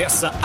Começa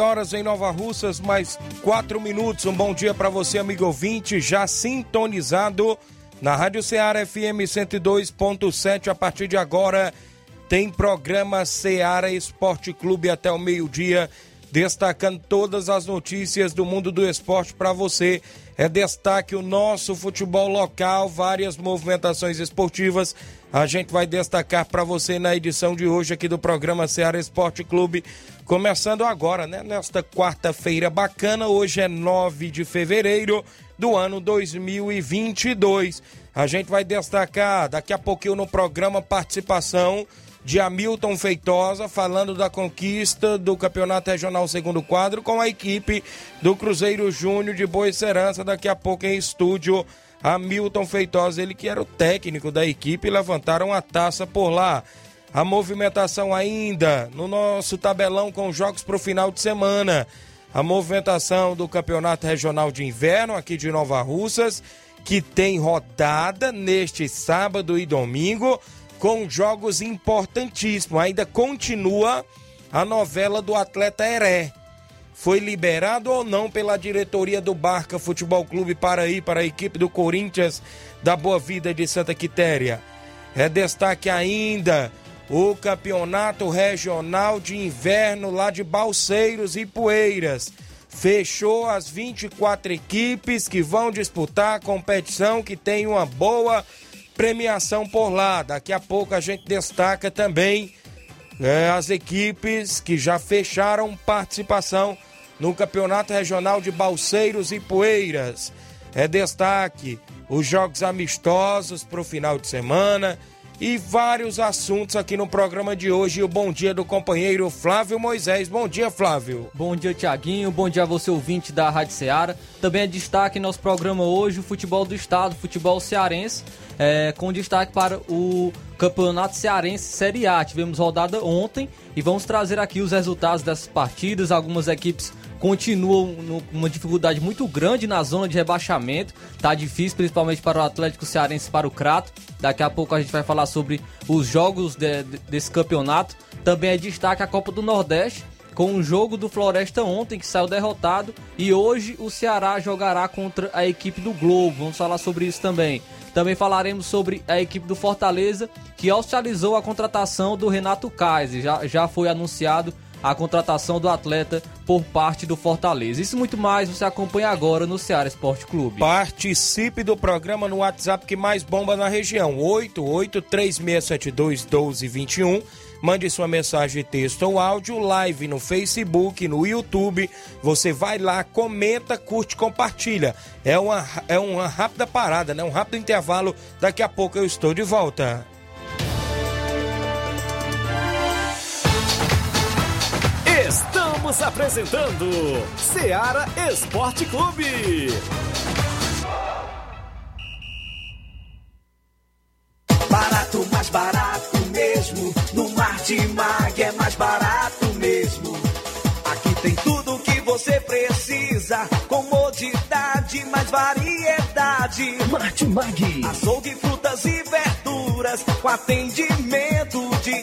Horas em Nova Russas, mais 4 minutos. Um bom dia para você, amigo ouvinte, já sintonizado na Rádio Seara FM 102.7. A partir de agora tem programa Seara Esporte Clube até o meio-dia, destacando todas as notícias do mundo do esporte para você. É destaque o nosso futebol local, várias movimentações esportivas. A gente vai destacar para você na edição de hoje aqui do programa Ceará Esporte Clube, começando agora, né? Nesta quarta-feira bacana, hoje é 9 de fevereiro do ano 2022. A gente vai destacar daqui a pouquinho no programa participação de Hamilton Feitosa, falando da conquista do Campeonato Regional Segundo Quadro com a equipe do Cruzeiro Júnior de Boa Esperança. Daqui a pouco em estúdio, Hamilton Feitosa, ele que era o técnico da equipe, levantaram a taça por lá. A movimentação ainda no nosso tabelão com jogos para o final de semana. A movimentação do Campeonato Regional de Inverno aqui de Nova Russas, que tem rodada neste sábado e domingo, com jogos importantíssimos. Ainda continua a novela do atleta Heré. Foi liberado ou não pela diretoria do Barca Futebol Clube Paraí para a equipe do Corinthians da Boa Vida de Santa Quitéria. É destaque ainda o Campeonato Regional de Inverno lá de Balseiros e Poeiras. Fechou as 24 equipes que vão disputar a competição, que tem uma boa premiação por lá. Daqui a pouco a gente destaca também as equipes que já fecharam participação no Campeonato Regional de Balseiros e Poeiras. É destaque os jogos amistosos para o final de semana e vários assuntos aqui no programa de hoje. O bom dia do companheiro Flávio Moisés. Bom dia, Flávio. Bom dia, Thiaguinho. Bom dia a você, ouvinte da Rádio Seara. Também é destaque em nosso programa hoje o futebol do estado, futebol cearense, com destaque para o Campeonato Cearense Série A. Tivemos rodada ontem e vamos trazer aqui os resultados dessas partidas. Algumas equipes continuam numa dificuldade muito grande na zona de rebaixamento. Tá difícil, principalmente para o Atlético Cearense e para o Crato. Daqui a pouco a gente vai falar sobre os jogos desse campeonato. Também é destaque a Copa do Nordeste, com o jogo do Floresta ontem, que saiu derrotado, e hoje o Ceará jogará contra a equipe do Globo. Vamos falar sobre isso também. Também falaremos sobre a equipe do Fortaleza, que oficializou a contratação do Renato Kaiser. Já foi anunciado a contratação do atleta por parte do Fortaleza. Isso e muito mais você acompanha agora no Ceará Esporte Clube. Participe do programa no WhatsApp que mais bomba na região, 8836721221. Mande sua mensagem, texto ou áudio, live no Facebook, no YouTube. Você vai lá, comenta, curte, compartilha. É uma rápida parada, né? Um rápido intervalo. Daqui a pouco eu estou de volta. Estamos apresentando Ceará Esporte Clube. Barato, mais barato mesmo. No Martimag é mais barato mesmo. Aqui tem tudo o que você precisa. Comodidade, mais variedade. Martimag. Açougue, frutas e verduras, com atendimento de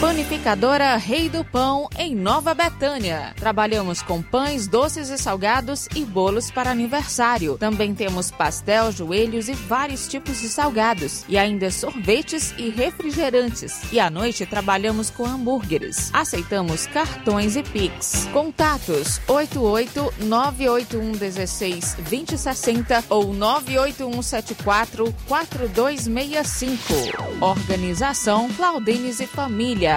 Panificadora Rei do Pão, em Nova Betânia. Trabalhamos com pães, doces e salgados e bolos para aniversário. Também temos pastel, joelhos e vários tipos de salgados. E ainda sorvetes e refrigerantes. E à noite trabalhamos com hambúrgueres. Aceitamos cartões e Pix. Contatos 88-981-16-2060 ou 98174-4265. Organização Claudines e Família.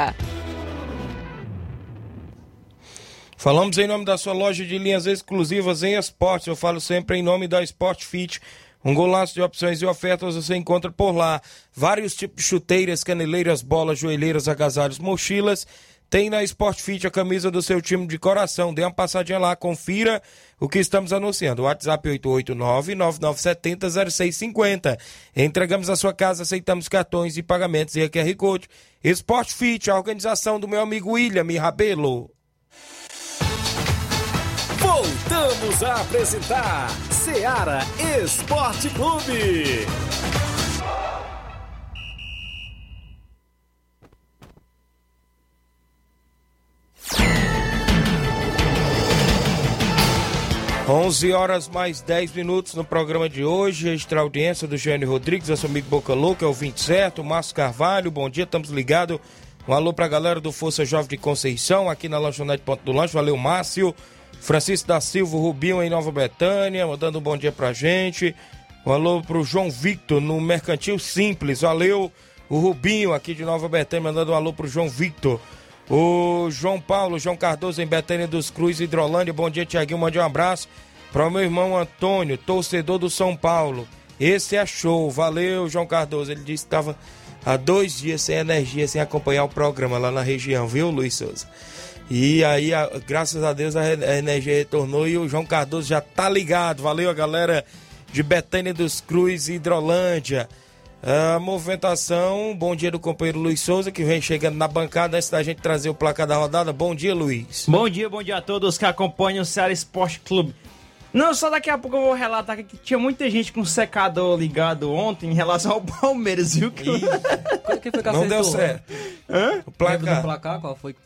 Falamos em nome da sua loja de linhas exclusivas em esportes. Eu falo sempre em nome da Sport Fit. Um golaço de opções e ofertas você encontra por lá. Vários tipos de chuteiras, caneleiras, bolas, joelheiras, agasalhos, mochilas. Tem na Sport Fit a camisa do seu time de coração. Dê uma passadinha lá, confira o que estamos anunciando. WhatsApp 889-9970-0650. Entregamos a sua casa, aceitamos cartões e pagamentos e a QR Code. Sport Fit, a organização do meu amigo William Rabelo. Voltamos a apresentar Ceará Esporte Clube. 11h10 no programa de hoje. Extra audiência do Jânio Rodrigues, nosso amigo Boca Louca, é o 27, Márcio Carvalho, bom dia, estamos ligados. Um alô pra galera do Força Jovem de Conceição, aqui na Lanchonete Ponto do Lanche, valeu Márcio. Francisco da Silva Rubinho em Nova Betânia, mandando um bom dia pra gente. Um alô pro João Victor no Mercantil Simples, valeu o Rubinho aqui de Nova Betânia, mandando um alô pro João Victor. O João Paulo, João Cardoso em Betânia dos Cruz, Hidrolândia, bom dia Thiaguinho, mande um abraço para o meu irmão Antônio, torcedor do São Paulo, esse é show, valeu João Cardoso, ele disse que estava há 2 dias sem energia, sem acompanhar o programa lá na região, viu Luiz Souza? E aí, graças a Deus a energia retornou e o João Cardoso já tá ligado, valeu a galera de Betânia dos Cruz, Hidrolândia. A movimentação, bom dia do companheiro Luiz Souza, que vem chegando na bancada antes da gente trazer o placar da rodada. Bom dia, Luiz. Bom dia a todos que acompanham o Ceará Esporte Clube. Não, só daqui a pouco eu vou relatar que tinha muita gente com secador ligado ontem em relação ao Palmeiras, viu? Que foi que não deu certo. Hã? O placar. Do placar, qual foi que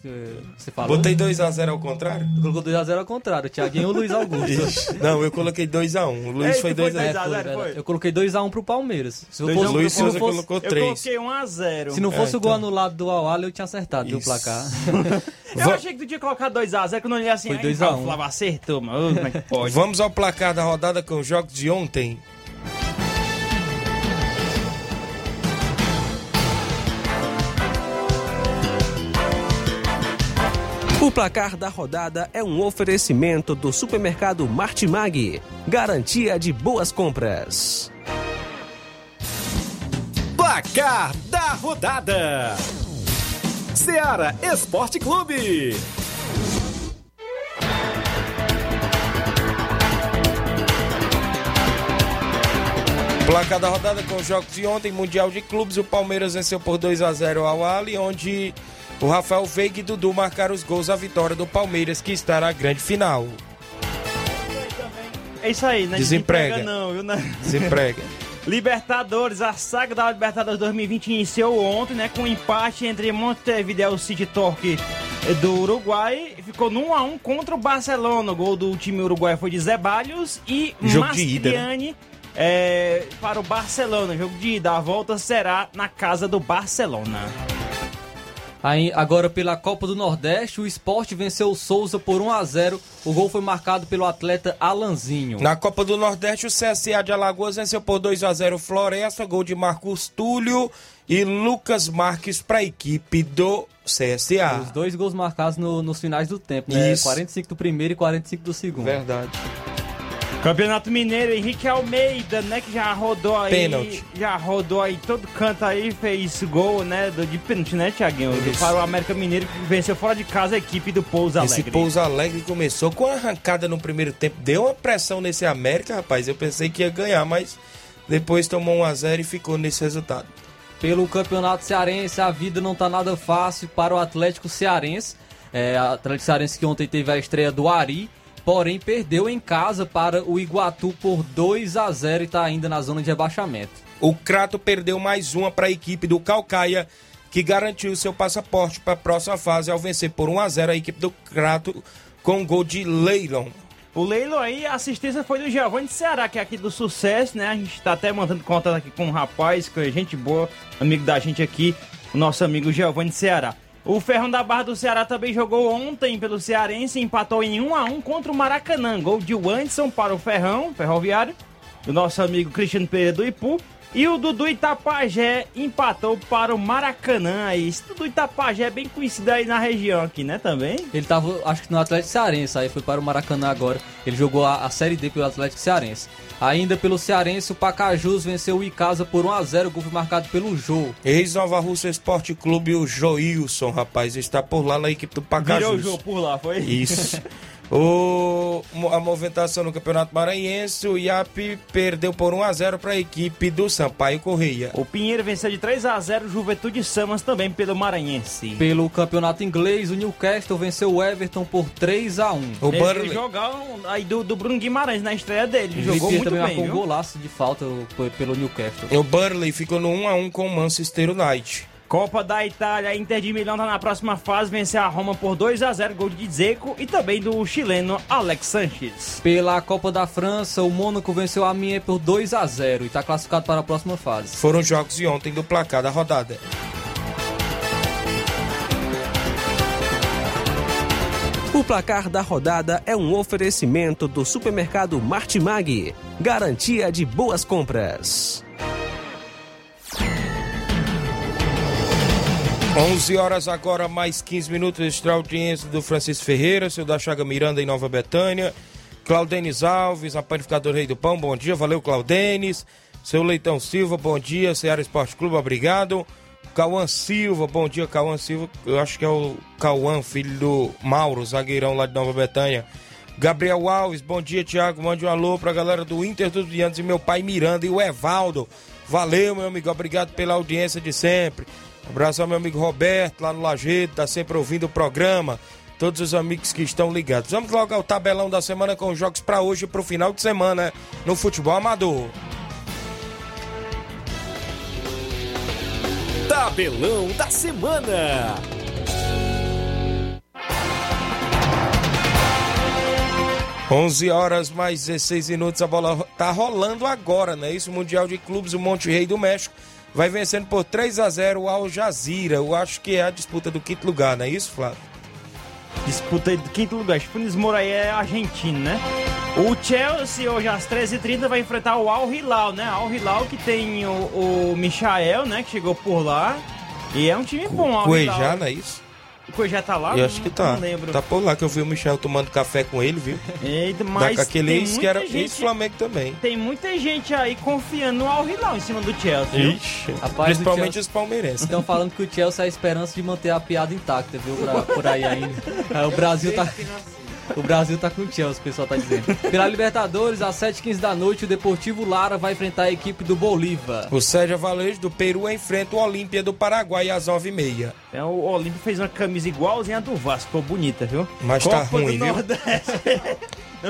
você falou? Botei 2x0 ao contrário? Colocou 2x0 ao contrário, o Thiaguinho e o Luiz Augusto. Não, eu coloquei 2x1, o Luiz foi 2x0. Eu coloquei 2x1 pro Palmeiras. Se fosse, o Luiz Souza colocou 3. Eu coloquei 1x0. Se não fosse o gol anulado do Auala, eu tinha acertado, viu, o placar. Eu achei que tu tinha colocado 2x0, que eu não ia assim, foi 2x1. O Flávio acertou, mano, como é que pode? Vamos ao placar da rodada com os jogos de ontem. O placar da rodada é um oferecimento do supermercado Martimag, garantia de boas compras. Placar da rodada: Ceará Esporte Clube. Placar da rodada com os jogos de ontem, Mundial de Clubes, o Palmeiras venceu por 2x0 ao Ali, onde o Rafael Veiga e Dudu marcaram os gols à vitória do Palmeiras, que estará na grande final. É isso aí, né? Desemprega não, viu? Desemprega. Libertadores, a saga da Libertadores 2020 iniciou ontem, né? Com um empate entre Montevideo City Torque do Uruguai, ficou no 1x1 contra o Barcelona. O gol do time uruguaio foi de Zeballos e Mastriani. Para o Barcelona, jogo de ida, a volta será na casa do Barcelona. Aí, agora pela Copa do Nordeste, o Sport venceu o Souza por 1x0, o gol foi marcado pelo atleta Alanzinho. Na Copa do Nordeste, o CSA de Alagoas venceu por 2x0 Floresta, gol de Marcos Túlio e Lucas Marques para a equipe do CSA. Os dois gols marcados nos finais do tempo, né? 45 do primeiro e 45 do segundo. Verdade. Campeonato Mineiro, Henrique Almeida, né, que já rodou aí. Pênalti. Já rodou aí todo canto aí, fez gol, né, de pênalti, né, Thiaguinho? Para o América Mineiro, que venceu fora de casa a equipe do Pouso Alegre. Esse Pouso Alegre começou com a arrancada no primeiro tempo, deu uma pressão nesse América, rapaz, eu pensei que ia ganhar, mas depois tomou 1-0 e ficou nesse resultado. Pelo Campeonato Cearense, a vida não tá nada fácil para o Atlético Cearense. Atlético Cearense que ontem teve a estreia do Ari, porém perdeu em casa para o Iguatu por 2-0 e está ainda na zona de rebaixamento. O Crato perdeu mais uma para a equipe do Caucaia, que garantiu seu passaporte para a próxima fase ao vencer por 1-0 a equipe do Crato com gol de Leilon. O Leilon aí, a assistência foi do Giovanni de Ceará, que é aqui do Sucesso, né? A gente está até mantendo contato aqui com um rapaz, que é gente boa, amigo da gente aqui, o nosso amigo Giovanni de Ceará. O Ferrão da Barra do Ceará também jogou ontem pelo Cearense e empatou em 1-1 contra o Maracanã. Gol de Wanderson para o Ferrão, Ferroviário, do nosso amigo Cristiano Pereira do Ipu. E o Dudu Itapajé empatou para o Maracanã. Esse Dudu Itapajé é bem conhecido aí na região aqui, né, também? Ele tava, acho que no Atlético Cearense, aí foi para o Maracanã agora. Ele jogou a Série D pelo Atlético Cearense. Ainda pelo Cearense, o Pacajus venceu o Icasa por 1-0, gol marcado pelo Jô. Ex-Nova Rússia Esporte Clube, o Joilson, rapaz, está por lá na equipe do Pacajus. Virou o Jô por lá, foi? Isso. A movimentação no Campeonato Maranhense, o IAP perdeu por 1-0 para a equipe do Sampaio Correia. O Pinheiro venceu de 3-0, Juventude Samas também pelo Maranhense. Pelo Campeonato Inglês, o Newcastle venceu o Everton por 3-1. O Burnley jogou aí do Bruno Guimarães na estreia dele, ele jogou muito também bem, com um golaço de falta pelo Newcastle. O Burnley ficou no 1-1 com o Manchester United. Copa da Itália, Inter de Milão tá na próxima fase, venceu a Roma por 2-0, gol de Dzeko e também do chileno Alex Sanches. Pela Copa da França, o Mônaco venceu a Amiens por 2-0 e está classificado para a próxima fase. Foram os jogos de ontem do placar da rodada. O placar da rodada é um oferecimento do supermercado Martimag, garantia de boas compras. 11 horas agora, mais 15 minutos, extra audiência do Francisco Ferreira, seu da Chaga Miranda em Nova Betânia, Claudenis Alves, a panificadora Rei do Pão, bom dia, valeu Claudenis, seu Leitão Silva, bom dia, Ceará Esporte Clube, obrigado, Cauã Silva, bom dia Cauã Silva, eu acho que é o Cauã, filho do Mauro, zagueirão lá de Nova Betânia, Gabriel Alves, bom dia Thiago, mande um alô pra galera do Inter dos Diantes e meu pai Miranda e o Evaldo, valeu meu amigo, obrigado pela audiência de sempre. Abraço ao meu amigo Roberto, lá no Lajedo, tá sempre ouvindo o programa. Todos os amigos que estão ligados. Vamos logo ao tabelão da semana com os jogos para hoje e para o final de semana no futebol amador. Tabelão da semana. Onze horas mais 16 minutos, a bola tá rolando agora, né? Isso, Mundial de Clubes, o Monterrey do México vai vencendo por 3-0 o Al Jazeera. Eu acho que é a disputa do quinto lugar, não é isso, Flávio? Disputa do quinto lugar. Funes Moura é argentino, né? O Chelsea, hoje às 13h30, vai enfrentar o Al Hilal, né? Al Hilal que tem o Michael, né? Que chegou por lá. E é um time bom, Al Hilal. Cuejá, não é isso? O Cuejá tá lá? Eu acho que tá. Não lembro. Tá por lá que eu vi o Michel tomando café com ele, viu? Eita, mas aquele ex que era ex-Flamengo também. Tem muita gente aí confiando no Al Hilal em cima do Chelsea. Ixi, rapaz, principalmente Chelsea, os palmeirenses. Estão falando que o Chelsea é a esperança de manter a piada intacta, viu? Por aí ainda. Aí o Brasil tá com o Chelsea, o pessoal tá dizendo. Pela Libertadores, às 7h15 da noite, o Deportivo Lara vai enfrentar a equipe do Bolívar. O Sérgio Valejo do Peru enfrenta o Olímpia do Paraguai às 9h30. É, o Olímpia fez uma camisa igualzinha a do Vasco, ficou bonita, viu? Mas Copa tá ruim, viu? Não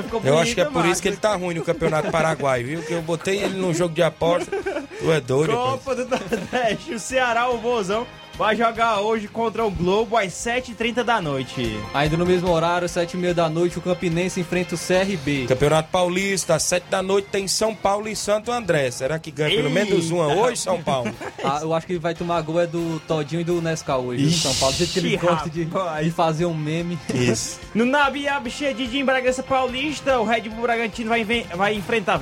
ficou bonita, eu acho que é por isso que ele tá ruim no Campeonato Paraguai, viu? Que eu botei ele num jogo de aposta, tu é doido. Copa do Nordeste, o Ceará, o Vozão, vai jogar hoje contra o Globo às 7h30 da noite. Ainda no mesmo horário, às 7h30 da noite, o Campinense enfrenta o CRB. Campeonato Paulista, às 7 da noite, tem São Paulo e Santo André. Será que ganha pelo menos uma hoje, São Paulo? Eu acho que ele vai tomar gol é do Todinho e do Nescau hoje, do São Paulo. Ele gosta de fazer um meme. Isso. No Nabiab Xedid em Bragança Paulista, o Red Bull Bragantino vai enfrentar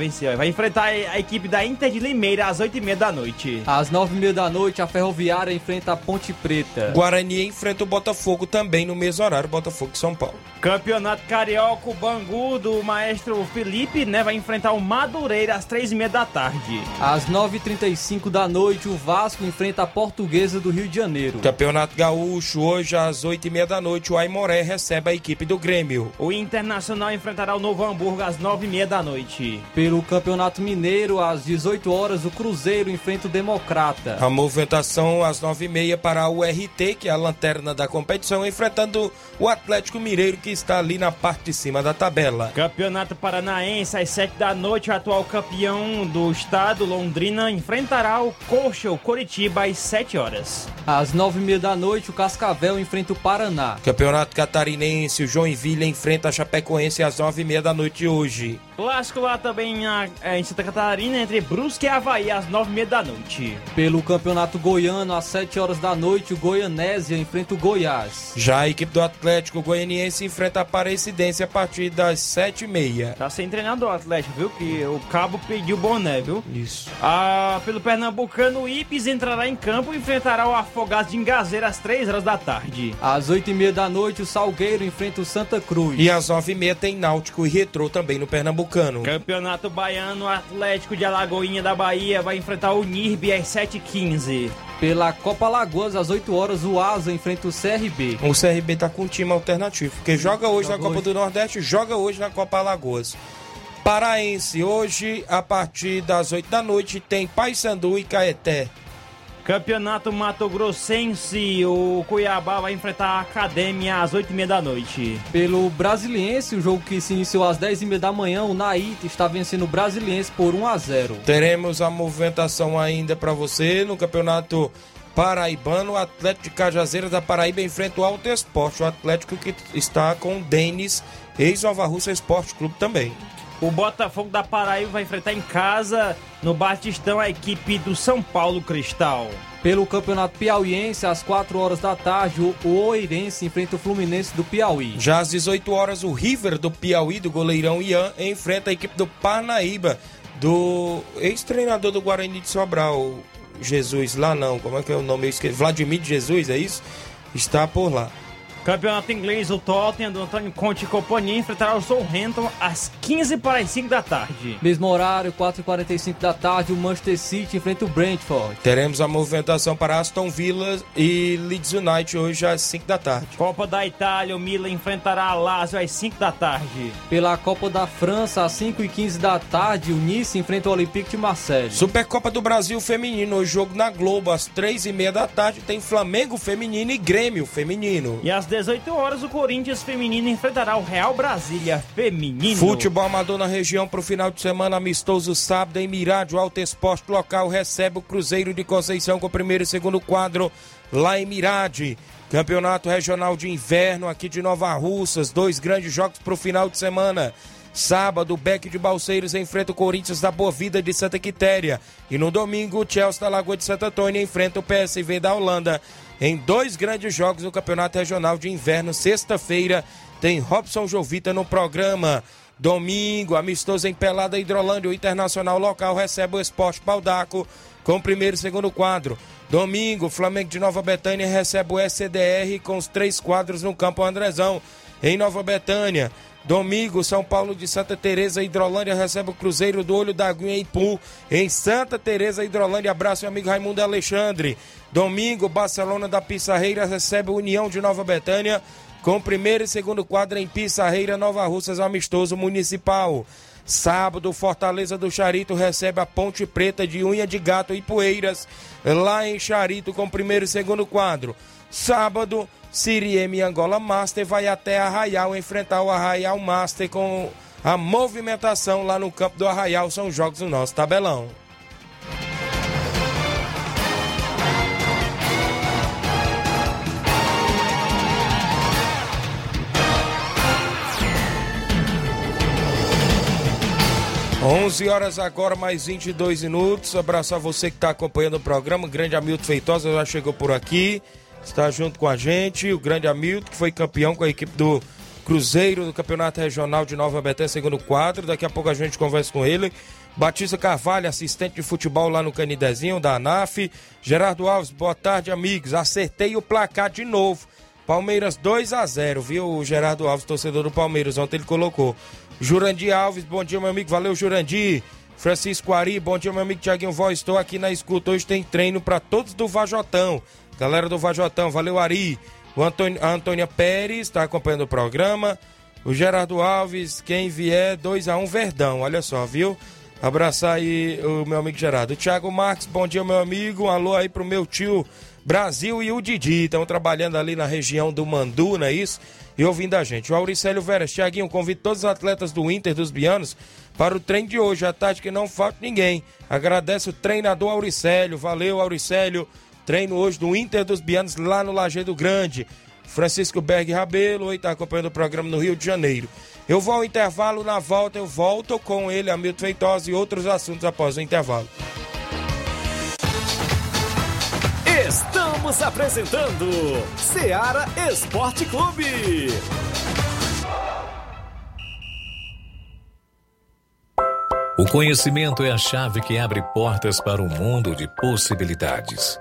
a equipe da Inter de Limeira às 8h30 da noite. Às 9h30 da noite, a Ferroviária enfrenta a Ponte Preta. Guarani enfrenta o Botafogo também no mesmo horário, Botafogo e São Paulo. Campeonato Carioca, o Bangu do maestro Felipe, né, vai enfrentar o Madureira às 3:30 da tarde. Às 9:35 da noite, o Vasco enfrenta a Portuguesa do Rio de Janeiro. Campeonato Gaúcho, hoje às 8:30 da noite, o Aimoré recebe a equipe do Grêmio. O Internacional enfrentará o Novo Hamburgo às 9:30 da noite. Pelo Campeonato Mineiro, às 18 horas, o Cruzeiro enfrenta o Democrata. A movimentação às 9:30 para o RT, que é a lanterna da competição, enfrentando o Atlético Mineiro, que está ali na parte de cima da tabela. Campeonato Paranaense, às 7 da noite, o atual campeão do estado, Londrina, enfrentará o Coxa, o Coritiba, às 7 horas. Às 9:30 da noite, o Cascavel enfrenta o Paraná. Campeonato Catarinense, o Joinville enfrenta a Chapecoense às 9:30 da noite de hoje. Clássico lá também em Santa Catarina, entre Brusque e Avaí, às 9:30 da noite. Pelo Campeonato Goiano, às 7 horas da noite, o Goianésia enfrenta o Goiás. Já a equipe do Atlético Goianiense enfrenta a Aparecidense a partir das 7:30. Tá sem treinador o Atlético, viu? Que o Cabo pediu boné, viu? Isso. Pelo Pernambucano, o Ibis entrará em campo e enfrentará o Afogados de Ingazeira às 3 horas da tarde. Às 8:30 da noite, o Salgueiro enfrenta o Santa Cruz. E às 9:30 tem Náutico e Retrô também no Pernambuco. Campeonato Baiano, Atlético de Alagoinha da Bahia vai enfrentar o NIRB às 7:15. Pela Copa Alagoas, às 8 horas, o Asa enfrenta o CRB. O CRB tá com um time alternativo, porque joga hoje na Copa do Nordeste, joga hoje na Copa Alagoas. Paraense, hoje, a partir das 8 da noite, tem Paysandu e Caeté. Campeonato Mato Grossense, o Cuiabá vai enfrentar a Academia às 8:30 da noite. Pelo Brasiliense, o jogo que se iniciou às 10:30 da manhã, o Naíta está vencendo o Brasiliense por 1-0. Teremos a movimentação ainda para você no Campeonato Paraibano. O Atlético de Cajazeiras da Paraíba enfrenta o Alto Esporte, o Atlético que está com o Denis, ex-Nova Russa Esporte Clube também. O Botafogo da Paraíba vai enfrentar em casa, no Batistão, a equipe do São Paulo Cristal. Pelo Campeonato Piauiense, às 4 horas da tarde, o Oeirense enfrenta o Fluminense do Piauí. Já às 18 horas, o River do Piauí, do goleirão Ian, enfrenta a equipe do Parnaíba, do ex-treinador do Guarani de Sobral, Jesus, lá não, como é que é o nome? Eu esqueci. Vladimir Jesus, é isso? Está por lá. Campeonato inglês, o Tottenham do Antônio Conte e companhia enfrentará o Southampton às 4:45 da tarde. Mesmo horário, 4:45 da tarde, o Manchester City enfrenta o Brentford. Teremos a movimentação para Aston Villa e Leeds United hoje às 5 da tarde. Copa da Itália, o Milan enfrentará a Lazio às 5 da tarde. Pela Copa da França, às 5:15 da tarde, o Nice enfrenta o Olympique de Marseille. Supercopa do Brasil Feminino, o jogo na Globo às 3:30 da tarde, tem Flamengo Feminino e Grêmio Feminino. E às 18 horas, o Corinthians Feminino enfrentará o Real Brasília Feminino. Futebol amador na região para o final de semana, amistoso sábado em Mirade. O Alto Esporte local recebe o Cruzeiro de Conceição com o primeiro e segundo quadro lá em Mirade. Campeonato Regional de Inverno aqui de Nova Russas, 2 grandes jogos para o final de semana. Sábado, o Beck de Balseiros enfrenta o Corinthians da Boa Vida de Santa Quitéria. E no domingo, o Chelsea da Lagoa de Santo Antônio enfrenta o PSV da Holanda. Em 2 grandes jogos do Campeonato Regional de Inverno, sexta-feira, tem Robson Jovita no programa. Domingo, amistoso em Pelada, Hidrolândia, o Internacional local recebe o Sport Baldaco com o primeiro e segundo quadro. Domingo, Flamengo de Nova Betânia recebe o SDR com os 3 quadros no Campo Andrezão, em Nova Betânia. Domingo, São Paulo de Santa Teresa, Hidrolândia recebe o Cruzeiro do Olho da Aguinha e Pum, em Santa Teresa, Hidrolândia. Abraço, meu amigo Raimundo Alexandre. Domingo, Barcelona da Pissarreira recebe o União de Nova Betânia com o primeiro e segundo quadro em Pissarreira, Nova Russas, amistoso municipal. Sábado, Fortaleza do Charito recebe a Ponte Preta de Unha de Gato e Poeiras, lá em Charito, com o primeiro e segundo quadro. Sábado, Siriem e Angola Master vai até Arraial enfrentar o Arraial Master com a movimentação lá no campo do Arraial. São jogos do nosso tabelão. Onze horas agora, mais 22 minutos. Abraço a você que está acompanhando o programa. O grande Hamilton Feitosa já chegou por aqui, está junto com a gente. O grande Hamilton, que foi campeão com a equipe do Cruzeiro do Campeonato Regional de Nova Betânia, segundo quadro. Daqui a pouco a gente conversa com ele. Batista Carvalho, assistente de futebol lá no Canidezinho, da ANAF. Gerardo Alves, boa tarde, amigos. Acertei o placar de novo. Palmeiras 2-0, viu? O Gerardo Alves, torcedor do Palmeiras, ontem ele colocou. Jurandir Alves, bom dia, meu amigo. Valeu, Jurandir. Francisco Ari, bom dia, meu amigo Thiaguinho Vó, estou aqui na escuta, hoje tem treino para todos do Vajotão, galera do Vajotão, valeu Ari. A Antônia Pérez está acompanhando o programa, o Gerardo Alves, quem vier, 2-1 Verdão, olha só, viu, abraçar aí o meu amigo Gerardo. O Thiago Marques, bom dia, meu amigo, um alô aí pro meu tio Brasil e o Didi, estão trabalhando ali na região do Mandu, não é isso? E ouvindo a gente. O Auricélio Veras, Thiaguinho, convido todos os atletas do Inter, dos Bianos, para o treino de hoje, à tarde, que não falta ninguém. Agradeço o treinador Auricélio. Valeu, Auricélio. Treino hoje do Inter dos Bianos, lá no Lajeado Grande. Francisco Berg Rabelo, está acompanhando o programa no Rio de Janeiro. Eu vou ao intervalo, na volta eu volto com ele, Hamilton Feitosa, e outros assuntos após o intervalo. Estamos apresentando Ceará Esporte Clube. 1. O conhecimento é a chave que abre portas para um mundo de possibilidades.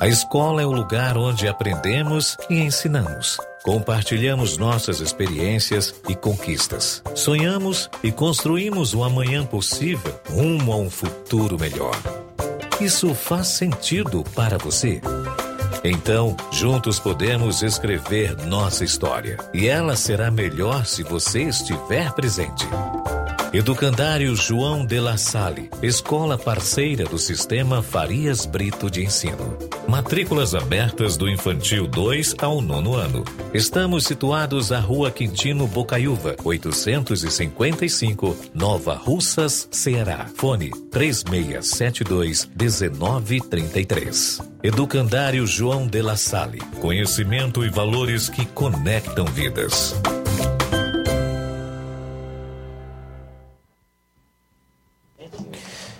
A escola é o lugar onde aprendemos e ensinamos. Compartilhamos nossas experiências e conquistas. Sonhamos e construímos um amanhã possível rumo a um futuro melhor. Isso faz sentido para você? Então, juntos podemos escrever nossa história. E ela será melhor se você estiver presente. Educandário João de La Salle, escola parceira do Sistema Farias Brito de Ensino. Matrículas abertas do infantil 2 ao 9º ano. Estamos situados à Rua Quintino Bocaiúva, 855, Nova Russas, Ceará. Fone 3672-1933. Educandário João de La Salle, conhecimento e valores que conectam vidas.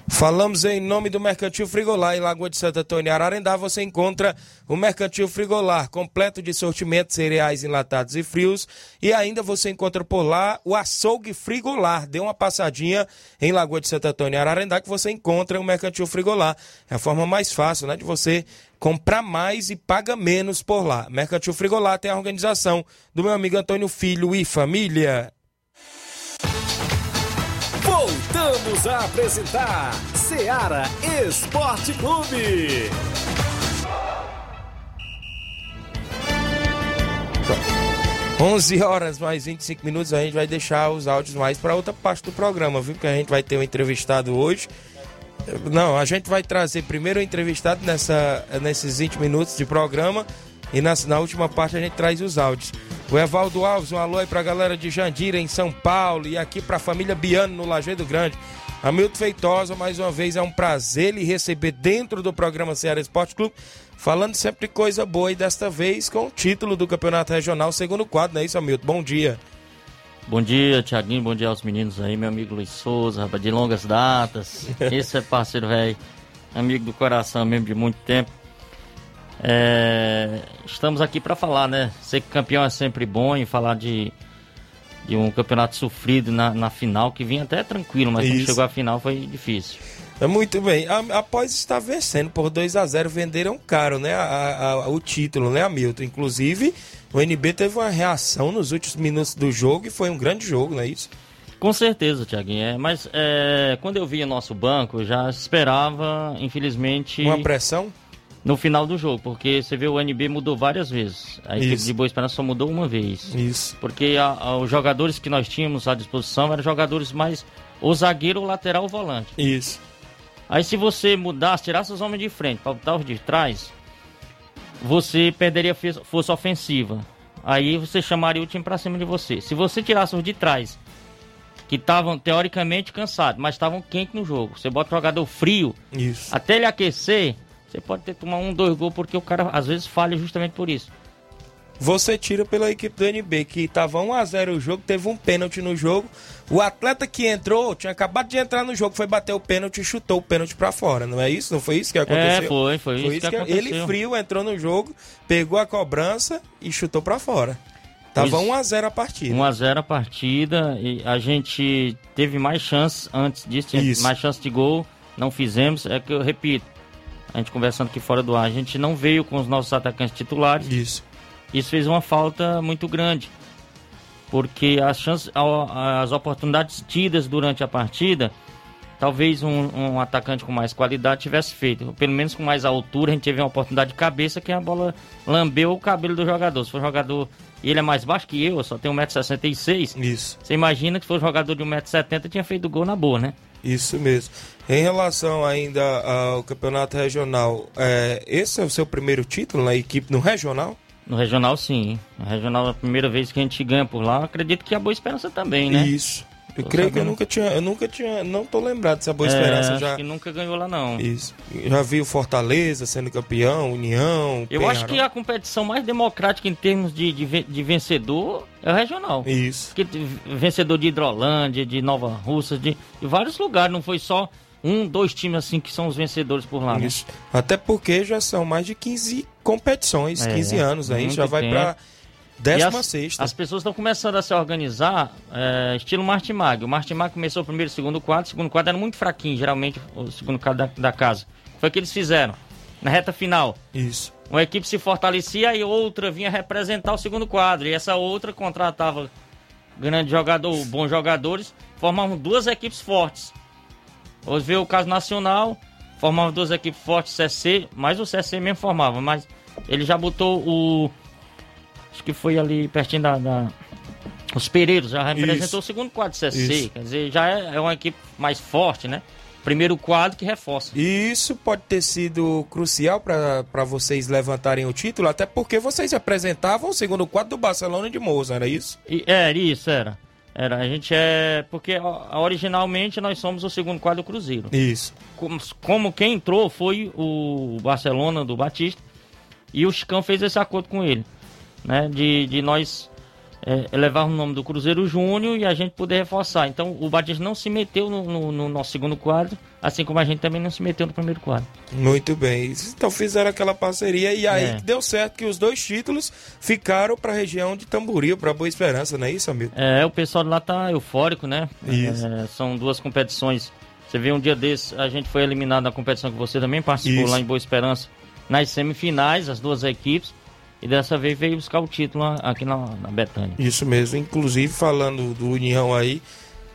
Falamos em nome do Mercantil Frigolar, em Lagoa de Santo Antônio, Ararendá. Você encontra o Mercantil Frigolar, completo de sortimentos, cereais enlatados e frios. E ainda você encontra por lá o Açougue Frigolar. Dê uma passadinha em Lagoa de Santo Antônio, Ararendá, que você encontra o Mercantil Frigolar. É a forma mais fácil, né, de você comprar mais e paga menos por lá. Mercantil Frigolar tem a organização do meu amigo Antônio Filho e família. Voltamos a apresentar Ceará Esporte Clube. 11h25, a gente vai deixar os áudios mais para outra parte do programa, viu? Porque a gente vai ter um entrevistado hoje. Não, a gente vai trazer primeiro o entrevistado nesses 20 minutos de programa. E na última parte a gente traz os áudios. O Evaldo Alves, um alô aí pra galera de Jandira, em São Paulo, e aqui pra família Biano, no Lajeado Grande. Hamilton Feitosa, mais uma vez, é um prazer lhe receber dentro do programa Ceará Esporte Clube, falando sempre de coisa boa, e desta vez com o título do Campeonato Regional Segundo Quadro, não é isso, Hamilton? Bom dia. Bom dia, Thiaguinho, bom dia aos meninos aí, meu amigo Luiz Souza, rapaz, de longas datas. Esse é parceiro, velho, amigo do coração mesmo, de muito tempo. Estamos aqui para falar, né? Ser campeão é sempre bom, e falar de um campeonato sofrido na final, que vinha até tranquilo, mas quando chegou à final foi difícil. Muito bem. Após estar vencendo por 2-0, venderam caro, né? O título, né, Hamilton? Inclusive, o NB teve uma reação nos últimos minutos do jogo, e foi um grande jogo, não é isso? Com certeza, Thiaguinho. Mas quando eu via nosso banco, eu já esperava, infelizmente, uma pressão no final do jogo, porque você vê, o NB mudou várias vezes. A equipe de Boa Esperança só mudou uma vez. Isso. Porque os jogadores que nós tínhamos à disposição eram jogadores mais ou zagueiro, ou lateral, ou volante. Isso. Aí se você mudasse, tirasse os homens de frente para botar os de trás, você perderia força ofensiva. Aí você chamaria o time para cima de você. Se você tirasse os de trás, que estavam teoricamente cansados, mas estavam quentes no jogo, você bota o jogador frio, isso, até ele aquecer, você pode ter que tomar 1-2 gols, porque o cara às vezes falha justamente por isso. Você tira pela equipe do NB, que estava 1-0 o jogo, teve um pênalti no jogo. O atleta que entrou, tinha acabado de entrar no jogo, foi bater o pênalti e chutou o pênalti pra fora, não é isso? Não foi isso que aconteceu? Foi isso que aconteceu. Ele frio, entrou no jogo, pegou a cobrança e chutou pra fora. Tava 1-0 a partida. 1-0 a partida, e a gente teve mais chances antes disso, mais chances de gol, não fizemos. É que eu repito, a gente conversando aqui fora do ar, a gente não veio com os nossos atacantes titulares. Isso fez uma falta muito grande, porque as chances, as oportunidades tidas durante a partida, talvez um atacante com mais qualidade tivesse feito, pelo menos com mais altura. A gente teve uma oportunidade de cabeça que a bola lambeu o cabelo do jogador. Se for jogador... E ele é mais baixo que eu só tenho 1,66 m. Isso. Você imagina que se fosse jogador de 1,70 m, tinha feito gol na boa, né? Isso mesmo. Em relação ainda ao campeonato regional, esse é o seu primeiro título na equipe no regional? No regional, sim. No regional é a primeira vez que a gente ganha por lá. Eu acredito que a Boa Esperança também, né? Isso. Eu creio que eu nunca tinha, não tô lembrado se a Boa Esperança já... acho que nunca ganhou lá, não. Isso. Já vi o Fortaleza sendo campeão, União, Penharol. Acho que a competição mais democrática em termos de vencedor é o regional. Isso. Que, vencedor de Hidrolândia, de Nova Russa, de vários lugares, não foi só dois times assim que são os vencedores por lá. Isso. Né? Até porque já são mais de 15 competições, 15 anos aí, já vai para 16ª. As pessoas estão começando a se organizar, estilo Martimag. O Martimag começou o primeiro e segundo quadro. O segundo quadro era muito fraquinho, geralmente, o segundo quadro da casa. Foi o que eles fizeram na reta final. Isso. Uma equipe se fortalecia e outra vinha representar o segundo quadro. E essa outra contratava grandes jogadores, bons jogadores, formavam duas equipes fortes. Hoje veio o caso nacional, formavam duas equipes fortes, CC, mas o CC mesmo formava, mas ele já botou o... Acho que foi ali pertinho os Pereiros, já representou o segundo quadro do CSC. Isso. Quer dizer, já é uma equipe mais forte, né? Primeiro quadro que reforça. E isso pode ter sido crucial para vocês levantarem o título, até porque vocês representavam o segundo quadro do Barcelona de Moça, era isso? Era isso. A gente porque originalmente nós somos o segundo quadro do Cruzeiro. Isso. Como quem entrou foi o Barcelona do Batista, e o Chicão fez esse acordo com ele. Né, de nós elevarmos o nome do Cruzeiro Júnior e a gente poder reforçar. Então o Batista não se meteu no nosso segundo quadro, assim como a gente também não se meteu no primeiro quadro. Muito bem, então fizeram aquela parceria e aí deu certo que os dois títulos ficaram para a região de Tamboril, para Boa Esperança, não é isso, amigo? O pessoal lá tá eufórico, né? Isso. São duas competições. Você vê, um dia desses a gente foi eliminado na competição que você também participou lá em Boa Esperança, nas semifinais, as duas equipes. E dessa vez veio buscar o título aqui na Betânia. Isso mesmo. Inclusive, falando do União aí,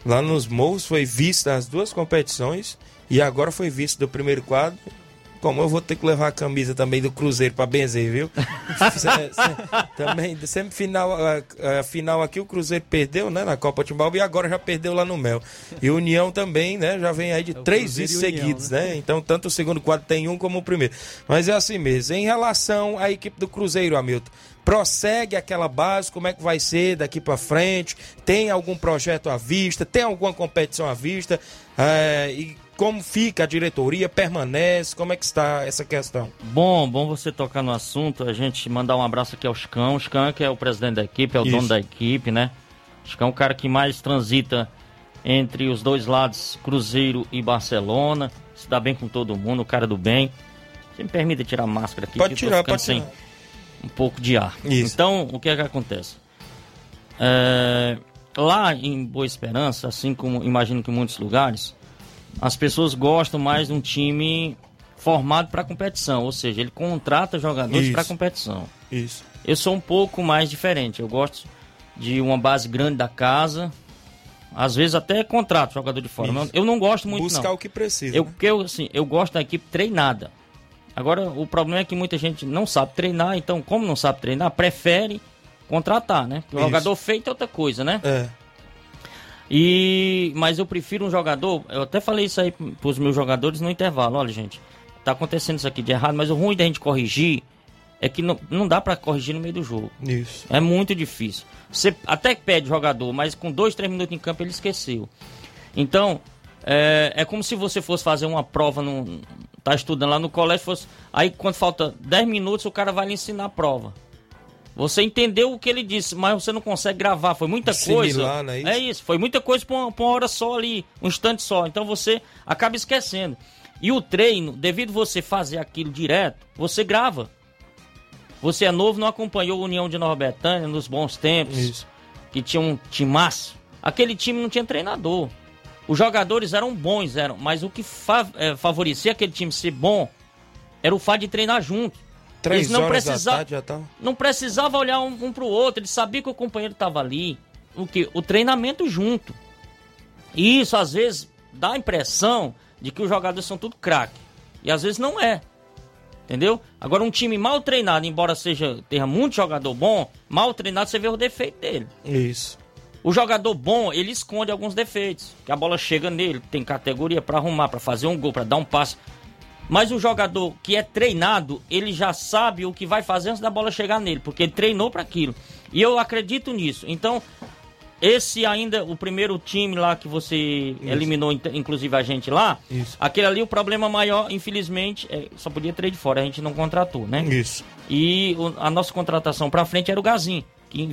lá nos Morros foi vista as duas competições e agora foi visto do primeiro quadro. Como eu vou ter que levar a camisa também do Cruzeiro pra benzer, viu? Também, semifinal, final aqui o Cruzeiro perdeu, né, na Copa de Timbalba, e agora já perdeu lá no Mel. E o União também, né, já vem aí de 3 vices seguidos, né? Então, tanto o segundo quadro tem um como o primeiro. Mas é assim mesmo. Em relação à equipe do Cruzeiro, Hamilton, prossegue aquela base, como é que vai ser daqui para frente? Tem algum projeto à vista? Tem alguma competição à vista? Como fica a diretoria? Permanece? Como é que está essa questão? Bom você tocar no assunto. A gente mandar um abraço aqui ao Chicão. O Chicão que é o presidente da equipe, é o dono da equipe, né? O Chicão é o cara que mais transita entre os dois lados, Cruzeiro e Barcelona. Se dá bem com todo mundo, o cara do bem. Você me permite tirar a máscara aqui? Pode tirar, pode sem tirar. Um pouco de ar. Isso. Então, o que acontece? Lá em Boa Esperança, assim como imagino que em muitos lugares... As pessoas gostam mais de um time formado para competição, ou seja, ele contrata jogadores para competição. Isso. Eu sou um pouco mais diferente, eu gosto de uma base grande da casa, às vezes até contrato jogador de fora, mas eu não gosto muito. Buscar o que precisa. Eu gosto da equipe treinada. Agora, o problema é que muita gente não sabe treinar, então como não sabe treinar, prefere contratar, né? O jogador feito é outra coisa, né? Mas eu prefiro um jogador. Eu até falei isso aí pros meus jogadores no intervalo. Olha, gente, tá acontecendo isso aqui de errado, mas o ruim da gente corrigir é que não dá pra corrigir no meio do jogo. Isso. É muito difícil. Você até pede jogador, mas com 2-3 minutos em campo ele esqueceu. Então, é como se você fosse fazer uma prova, tá estudando lá no colégio, aí quando falta 10 minutos o cara vai lhe ensinar a prova. Você entendeu o que ele disse, mas você não consegue gravar. Foi muita coisa. Não é isso? Foi muita coisa para uma hora só ali, um instante só. Então você acaba esquecendo. E o treino, devido você fazer aquilo direto, você grava. Você é novo, não acompanhou a União de Nova Betânia nos bons tempos, isso, que tinha um timaço. Aquele time não tinha treinador. Os jogadores eram bons, mas o que favorecia aquele time ser bom era o fato de treinar junto. Eles não precisavam, não precisava olhar um pro outro, ele sabia que o companheiro estava ali. O treinamento junto. E isso, às vezes, dá a impressão de que os jogadores são tudo craque. E às vezes não é. Entendeu? Agora, um time mal treinado, embora tenha muito jogador bom, mal treinado, você vê o defeito dele. Isso. O jogador bom, ele esconde alguns defeitos. Que a bola chega nele, tem categoria pra arrumar, pra fazer um gol, pra dar um passe. Mas o jogador que é treinado, ele já sabe o que vai fazer antes da bola chegar nele, porque ele treinou pra aquilo. E eu acredito nisso. Então, esse ainda, o primeiro time lá que você eliminou, inclusive a gente lá, aquele ali, o problema maior, infelizmente, só podia trade fora, a gente não contratou, né? Isso. E a nossa contratação pra frente era o Gazinho, que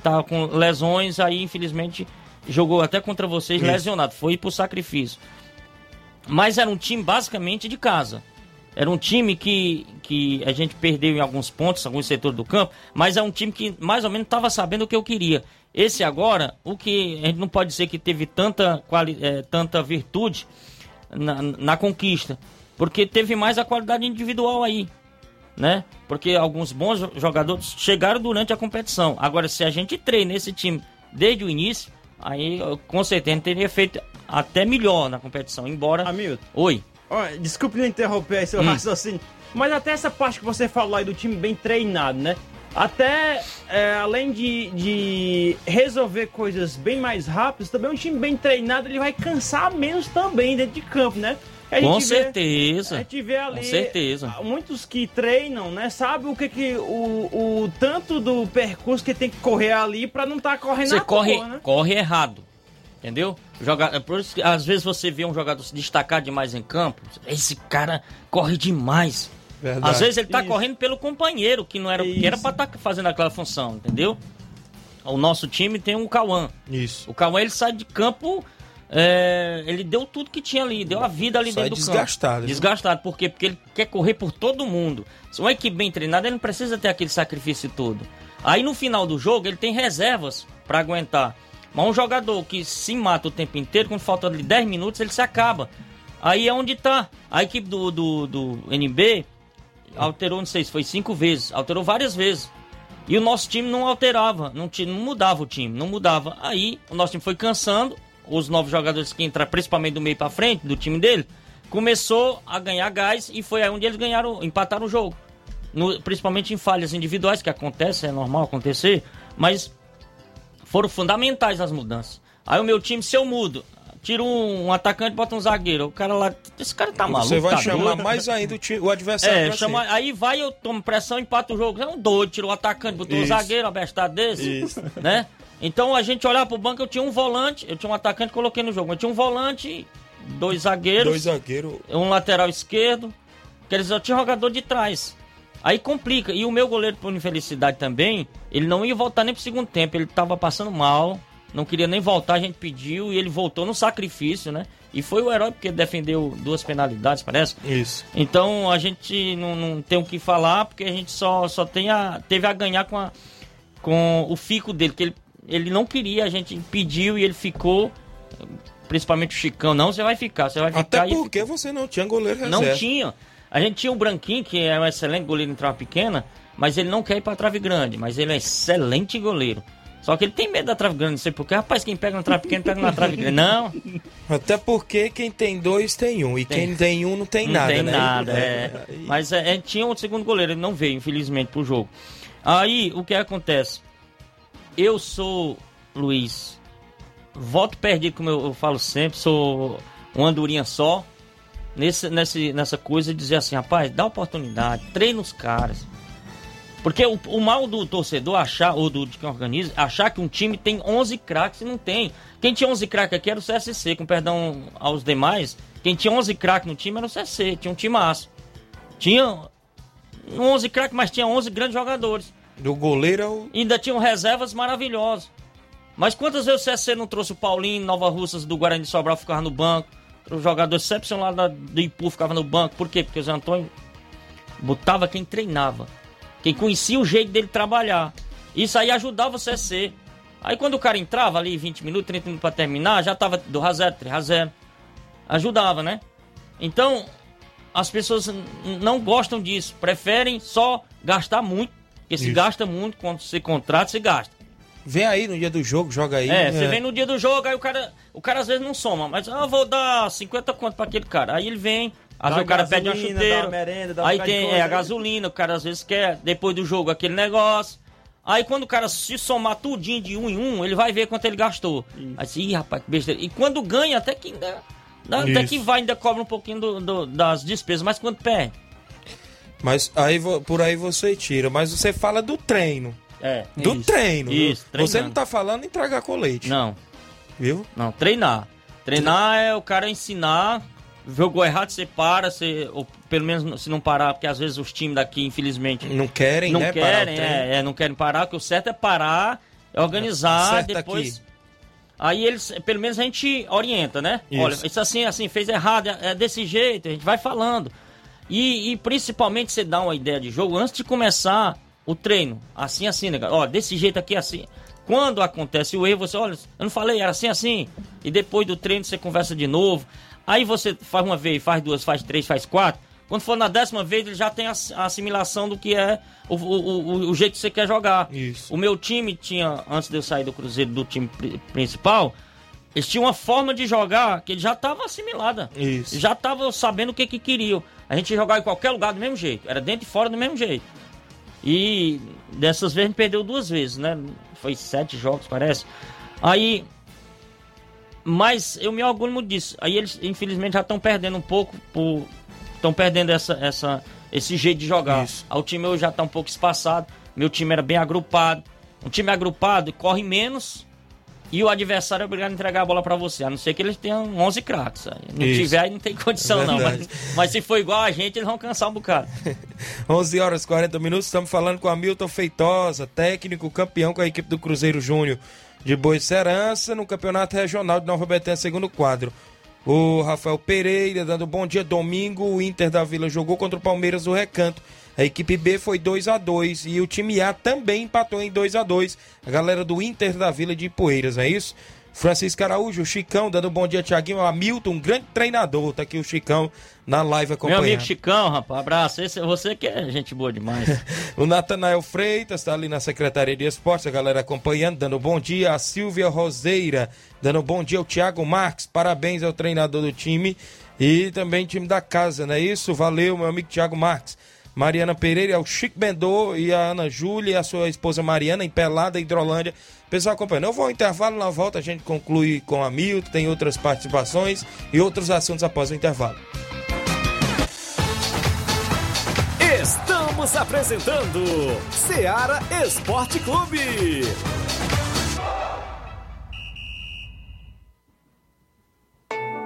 tava com lesões, aí infelizmente jogou até contra vocês lesionado, foi pro sacrifício. Mas era um time basicamente de casa. Era um time que a gente perdeu em alguns pontos, alguns setores do campo, mas é um time que mais ou menos estava sabendo o que eu queria. Esse agora, o que a gente não pode dizer que teve tanta virtude na conquista, porque teve mais a qualidade individual aí, né? Porque alguns bons jogadores chegaram durante a competição. Agora, se a gente treina esse time desde o início, aí com certeza teria feito até melhor na competição, embora... Hamilton. Oi. Oh, desculpe não interromper aí seu raciocínio, mas até essa parte que você falou aí do time bem treinado, né? Até, além de resolver coisas bem mais rápidas, também um time bem treinado, ele vai cansar menos também dentro de campo, né? Com certeza. A gente vê ali muitos que treinam, né? Sabe o que o tanto do percurso que tem que correr ali pra não estar correndo na porra, né? Corre errado. Entendeu? Por isso que às vezes você vê um jogador se destacar demais em campo. Esse cara corre demais. Verdade. Às vezes ele tá correndo pelo companheiro, que era pra estar fazendo aquela função, entendeu? O nosso time tem um Cauã. Isso. O Cauã, ele sai de campo... ele deu tudo que tinha ali, deu a vida ali dentro do campo. Desgastado. Por quê? Porque ele quer correr por todo mundo. Se uma equipe bem treinada, ele não precisa ter aquele sacrifício todo. Aí no final do jogo, ele tem reservas pra aguentar. Mas um jogador que se mata o tempo inteiro, quando falta ali 10 minutos, ele se acaba. Aí é onde tá. A equipe do NB alterou, não sei se foi 5 vezes, alterou várias vezes. E o nosso time não alterava, não mudava o time, não mudava. Aí o nosso time foi cansando. Os novos jogadores que entraram, principalmente do meio pra frente, do time dele, começou a ganhar gás e foi aí onde eles empataram o jogo. Principalmente em falhas individuais, que acontece, é normal acontecer, mas foram fundamentais as mudanças. Aí o meu time, se eu mudo, tiro um atacante, bota um zagueiro, o cara lá, esse cara tá maluco. Você vai chamar mais ainda o adversário. Aí vai, eu tomo pressão, empato o jogo. É um doido, tirou o atacante, botou um zagueiro, abestado desse, né? Então a gente olhava pro banco, eu tinha um volante, eu tinha um atacante, coloquei no jogo. Eu tinha um volante, dois zagueiros, um lateral esquerdo. Quer dizer, eu tinha um jogador de trás. Aí complica. E o meu goleiro, por infelicidade também, ele não ia voltar nem pro segundo tempo. Ele tava passando mal, não queria nem voltar, a gente pediu e ele voltou no sacrifício, né? E foi o herói porque defendeu 2 penalidades, parece. Isso. Então a gente não tem o que falar, porque a gente só teve a ganhar com o fico dele, que ele não queria, a gente impediu e ele ficou, principalmente o Chicão, não, você vai ficar. Até porque você não tinha goleiro reserva. Não tinha. A gente tinha o Branquinho, que é um excelente goleiro em trave pequena, mas ele não quer ir pra trave grande, mas ele é excelente goleiro. Só que ele tem medo da trave grande, não sei porquê. Rapaz, quem pega na trave pequena, pega na trave grande. Não. Até porque quem tem 2 tem 1. E quem tem 1 não tem nada, né? Não tem nada, Mas tinha um segundo goleiro, ele não veio, infelizmente, pro jogo. Aí, o que acontece? Eu sou, Luiz, voto perdido, como eu falo sempre, sou uma andorinha só, nessa coisa de dizer assim, rapaz, dá oportunidade, treina os caras. Porque o mal do torcedor achar, ou de quem organiza, achar que um time tem 11 craques e não tem. Quem tinha 11 craques aqui era o CSC, com perdão aos demais, quem tinha 11 craques no time era o CSC, tinha um time aço. Tinha 11 craques, mas tinha 11 grandes jogadores. Do goleiro ao... Ainda tinham reservas maravilhosas. Mas quantas vezes o CSC não trouxe o Paulinho, Nova Russas, do Guarani de Sobral, ficava no banco? O jogador excepcional do Ipu ficava no banco. Por quê? Porque o Zé Antônio botava quem treinava. Quem conhecia o jeito dele trabalhar. Isso aí ajudava você a ser. Aí quando o cara entrava ali 20 minutos, 30 minutos pra terminar, já tava 2x0, 3x0. Ajudava, né? Então, as pessoas não gostam disso. Preferem só gastar muito. Porque se gasta muito, quando você contrata, se gasta. Vem aí no dia do jogo, joga aí. É, você vem no dia do jogo, aí o cara às vezes não soma. Mas eu vou dar 50 conto pra aquele cara. Aí ele vem... Às vezes o cara pede uma chuteira, aí tem a gasolina, o cara às vezes quer, depois do jogo, aquele negócio. Aí quando o cara se somar tudinho de um em um, ele vai ver quanto ele gastou. Isso. Aí assim, ih, rapaz, que besteira. E quando ganha, até que vai, ainda cobra um pouquinho das despesas, mas quando perde. Mas aí por aí você tira, mas você fala do treino. É. Do isso, treino. Isso, você não tá falando em tragar colete. Não. Viu? Não, treinar. Treinar é o cara ensinar... Jogou errado, você para, ou pelo menos se não parar, porque às vezes os times daqui, infelizmente... Não querem parar, porque o certo é parar, é organizar, certo depois... Aqui. Aí eles, pelo menos a gente orienta, né? Isso. Olha, isso assim, fez errado, é desse jeito, a gente vai falando. E principalmente você dá uma ideia de jogo antes de começar o treino, assim, né? Ó, desse jeito aqui, assim... Quando acontece o erro, você olha, eu não falei, era assim. E depois do treino você conversa de novo. Aí você faz uma vez, faz duas, faz três, faz quatro. Quando for na 10ª vez, ele já tem a assimilação do que é o jeito que você quer jogar. Isso. O meu time tinha, antes de eu sair do Cruzeiro, do time principal, eles tinham uma forma de jogar que ele já estava assimilada. Isso. Já estava sabendo o que queriam. A gente ia jogar em qualquer lugar do mesmo jeito. Era dentro e fora do mesmo jeito. E dessas vezes a gente perdeu 2 vezes, né? Foi 7 jogos, parece. Aí... Mas eu me orgulho muito disso. Aí eles, infelizmente, já estão perdendo um pouco. Estão perdendo esse jeito de jogar. Isso. O time hoje já está um pouco espaçado. Meu time era bem agrupado. Um time agrupado corre menos e o adversário é obrigado a entregar a bola para você. A não ser que eles tenham 11 craques. Não Isso. tiver, aí não tem condição, não. Mas se for igual a gente, eles vão cansar um bocado. 11h40, estamos falando com Hamilton Feitosa, técnico, campeão com a equipe do Cruzeiro Júnior de Boa Esperança no Campeonato Regional de Nova Betânia, segundo quadro. O Rafael Pereira dando bom dia. Domingo, o Inter da Vila jogou contra o Palmeiras do Recanto. A equipe B foi 2x2 e o time A também empatou em 2x2. A galera do Inter da Vila de Poeiras, é isso? Francisco Araújo, Chicão, dando bom dia, Thiaguinho. Hamilton, um grande treinador. Tá aqui o Chicão na live acompanhando. Meu amigo Chicão, rapaz, abraço. Esse, você que é gente boa demais. O Natanael Freitas tá ali na Secretaria de Esportes, a galera acompanhando, dando bom dia. A Silvia Roseira, dando bom dia ao Thiago Marques. Parabéns ao treinador do time e também time da casa, não é isso? Valeu, meu amigo Thiago Marques. Mariana Pereira, o Chico Bendô e a Ana Júlia e a sua esposa Mariana em Pelada, Hidrolândia. Pessoal acompanhando. Eu vou ao intervalo, na volta a gente conclui com a Hamilton, tem outras participações e outros assuntos após o intervalo. Estamos apresentando Ceará Esporte Clube.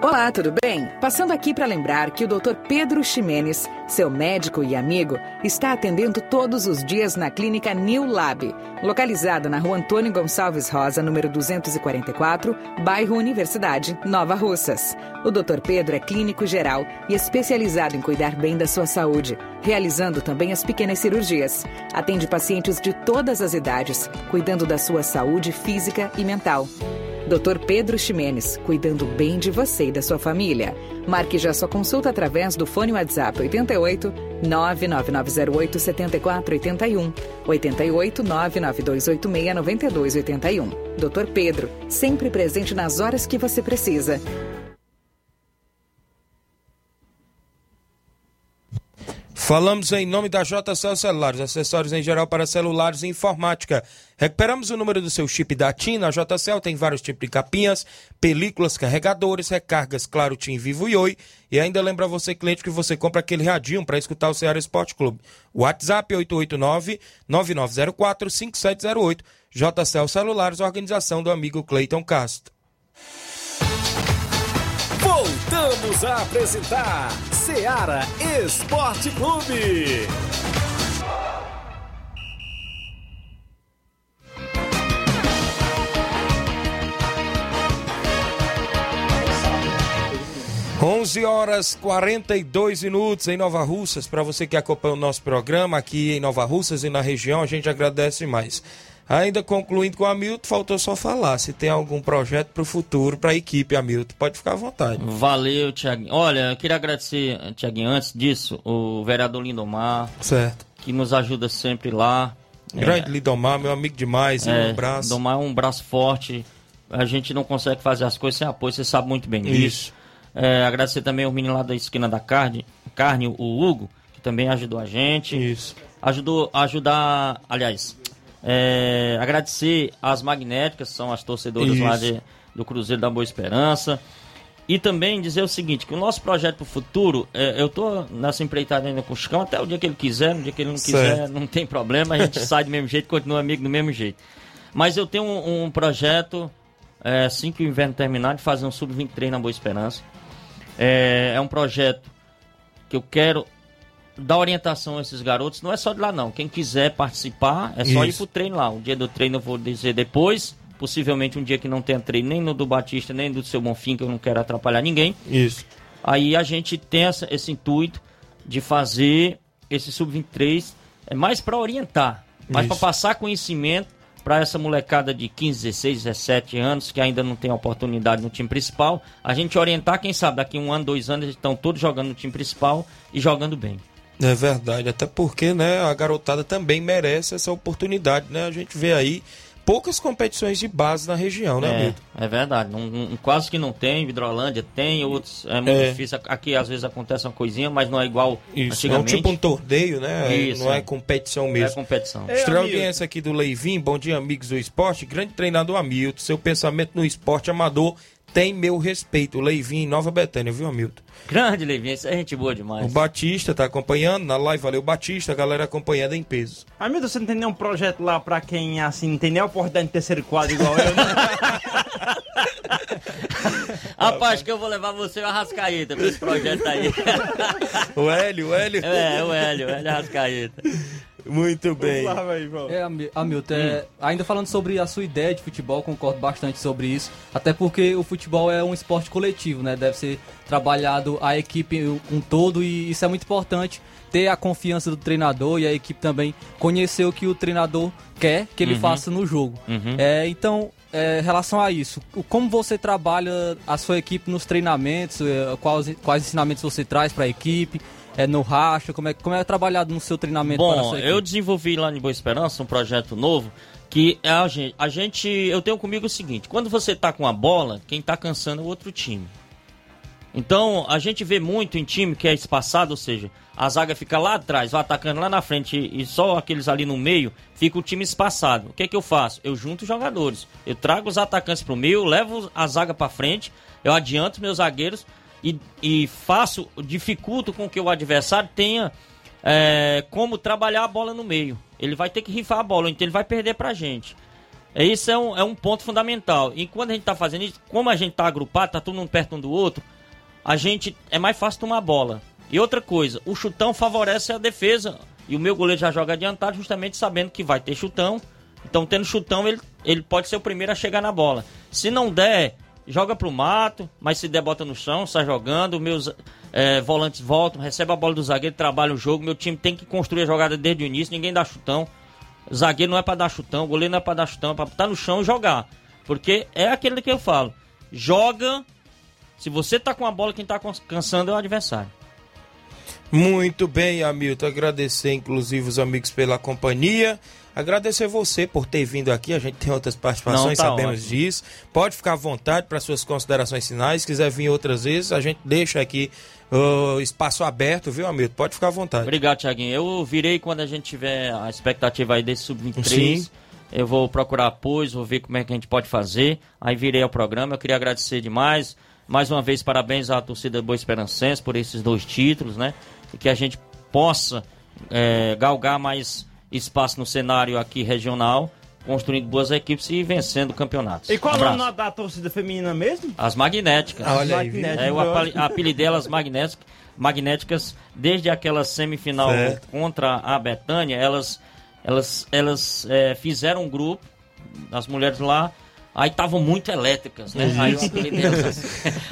'Olá, tudo bem?' Passando aqui para lembrar que o Dr. Pedro Ximenes, seu médico e amigo, está atendendo todos os dias na clínica New Lab, localizada na rua Antônio Gonçalves Rosa, número 244, bairro Universidade, Nova Russas. O Dr. Pedro é clínico geral e especializado em cuidar bem da sua saúde, realizando também as pequenas cirurgias. Atende pacientes de todas as idades, cuidando da sua saúde física e mental. Dr. Pedro Ximenes, cuidando bem de você e da sua família. Marque já sua consulta através do fone WhatsApp 88 99908 7481, 88 99286 9281. Dr. Pedro, sempre presente nas horas que você precisa. Falamos em nome da JCL Celulares, acessórios em geral para celulares e informática. Recuperamos o número do seu chip da TIM. Na JCL tem vários tipos de capinhas, películas, carregadores, recargas, Claro, TIM, Vivo e Oi. E ainda lembra você, cliente, que você compra aquele radinho para escutar o Ceará Esporte Clube. WhatsApp 889-9904-5708. JCL Celulares, organização do amigo Cleiton Castro. Voltamos a apresentar Ceará Esporte Clube. 11 11h42 em Nova Russas. Para você que acompanha o nosso programa aqui em Nova Russas e na região, a gente agradece mais. Ainda concluindo com o Hamilton, faltou só falar se tem algum projeto para o futuro, para a equipe, Hamilton. Pode ficar à vontade. Valeu, Thiaguinho. Olha, eu queria agradecer, Thiaguinho, antes disso, o vereador Lindomar, certo, que nos ajuda sempre lá. Grande Lindomar, meu amigo demais. Um abraço. Lindomar é um braço forte. A gente não consegue fazer as coisas sem apoio, você sabe muito bem disso. Agradecer também ao menino lá da esquina da carne, o Hugo, que também ajudou a gente. Isso. Agradecer às magnéticas, são as torcedoras lá do Cruzeiro da Boa Esperança. E também dizer o seguinte, que o nosso projeto para o futuro, eu estou nessa empreitada ainda com o Chicão, até o dia que ele quiser, no dia que ele não quiser, não tem problema, a gente sai do mesmo jeito, continua amigo do mesmo jeito. Mas eu tenho um projeto, assim que o inverno terminar, de fazer um Sub-23 na Boa Esperança. É um projeto que eu quero dar orientação a esses garotos, não é só de lá não, quem quiser participar é só ir pro treino lá, o dia do treino eu vou dizer depois, possivelmente um dia que não tenha treino nem no do Batista, nem do Seu Bonfim, que eu não quero atrapalhar ninguém. Isso. Aí a gente tem esse intuito de fazer esse Sub-23 mais para orientar, mais para passar conhecimento para essa molecada de 15, 16, 17 anos que ainda não tem oportunidade no time principal, a gente orientar, quem sabe daqui um ano, 2 anos eles estão todos jogando no time principal e jogando bem. É verdade, até porque, né, a garotada também merece essa oportunidade, né? A gente vê aí poucas competições de base na região, né, Milton? É verdade, quase que não tem, Hidrolândia tem, outros é muito difícil, aqui às vezes acontece uma coisinha, mas não é igual antigamente. É tipo um torneio, né? Isso, não é competição mesmo. Não é competição. Estreia audiência aqui do Leivin, bom dia amigos do esporte, grande treinador Hamilton, seu pensamento no esporte amador tem meu respeito, o Leivinho, Nova Betânia, viu, Hamilton? Grande Leivinho, isso é gente boa demais. O Batista tá acompanhando na live, valeu Batista, a galera acompanhando em peso. Hamilton, você não tem nenhum projeto lá pra quem, assim, não tem nem a oportunidade de terceiro quadro igual eu, né? Rapaz, que eu vou levar você a Arrascaeta pra esse projeto aí. O Hélio. O Hélio Arrascaeta. Muito bem. Vamos lá, vai, irmão. Hamilton, ainda falando sobre a sua ideia de futebol, concordo bastante sobre isso, até porque o futebol é um esporte coletivo, né? Deve ser trabalhado a equipe com todo, e isso é muito importante, ter a confiança do treinador e a equipe também conhecer o que o treinador quer que ele faça no jogo. Então, em relação a isso, como você trabalha a sua equipe nos treinamentos, quais ensinamentos você traz para a equipe? No racha, como é trabalhado no seu treinamento? Bom, eu desenvolvi lá em Boa Esperança um projeto novo, que eu tenho comigo o seguinte, quando você tá com a bola, quem tá cansando é o outro time. Então, a gente vê muito em time que é espaçado, ou seja, a zaga fica lá atrás, vai atacando lá na frente e só aqueles ali no meio, fica o time espaçado. O que é que eu faço? Eu junto os jogadores, eu trago os atacantes pro meio, eu levo a zaga pra frente, eu adianto meus zagueiros, dificulto com que o adversário tenha como trabalhar a bola no meio. Ele vai ter que rifar a bola, então ele vai perder pra gente. Isso é um ponto fundamental. E quando a gente tá fazendo isso, como a gente tá agrupado, tá todo mundo perto um do outro, a gente é mais fácil tomar a bola. E outra coisa, o chutão favorece a defesa. E o meu goleiro já joga adiantado, justamente sabendo que vai ter chutão. Então, tendo chutão, ele pode ser o primeiro a chegar na bola. Se não der, joga pro mato, mas se der, bota no chão, sai jogando, meus volantes voltam, recebe a bola do zagueiro, trabalha o jogo, meu time tem que construir a jogada desde o início, ninguém dá chutão, zagueiro não é pra dar chutão, goleiro não é pra dar chutão, é pra estar no chão e jogar, porque é aquele que eu falo, joga, se você tá com a bola, quem tá cansando é o adversário. Muito bem, Hamilton, agradecer inclusive os amigos pela companhia. Agradecer você por ter vindo aqui, a gente tem outras participações, sabemos disso. Pode ficar à vontade para suas considerações finais, se quiser vir outras vezes, a gente deixa aqui o espaço aberto, viu, Hamilton? Pode ficar à vontade. Obrigado, Thiaguinho. Eu virei quando a gente tiver a expectativa aí desse Sub-23. Sim. Eu vou procurar apoio, vou ver como é que a gente pode fazer, aí virei ao programa. Eu queria agradecer demais, mais uma vez parabéns à torcida Boa Esperancense por esses 2 títulos, né? E que a gente possa galgar mais espaço no cenário aqui regional, construindo boas equipes e vencendo campeonatos. E qual é o nome da torcida feminina mesmo? As Magnéticas. Olha aí, eu apelidei elas Magnéticas desde aquela semifinal contra a Betânia. Elas fizeram um grupo, as mulheres lá, aí estavam muito elétricas, né? Aí,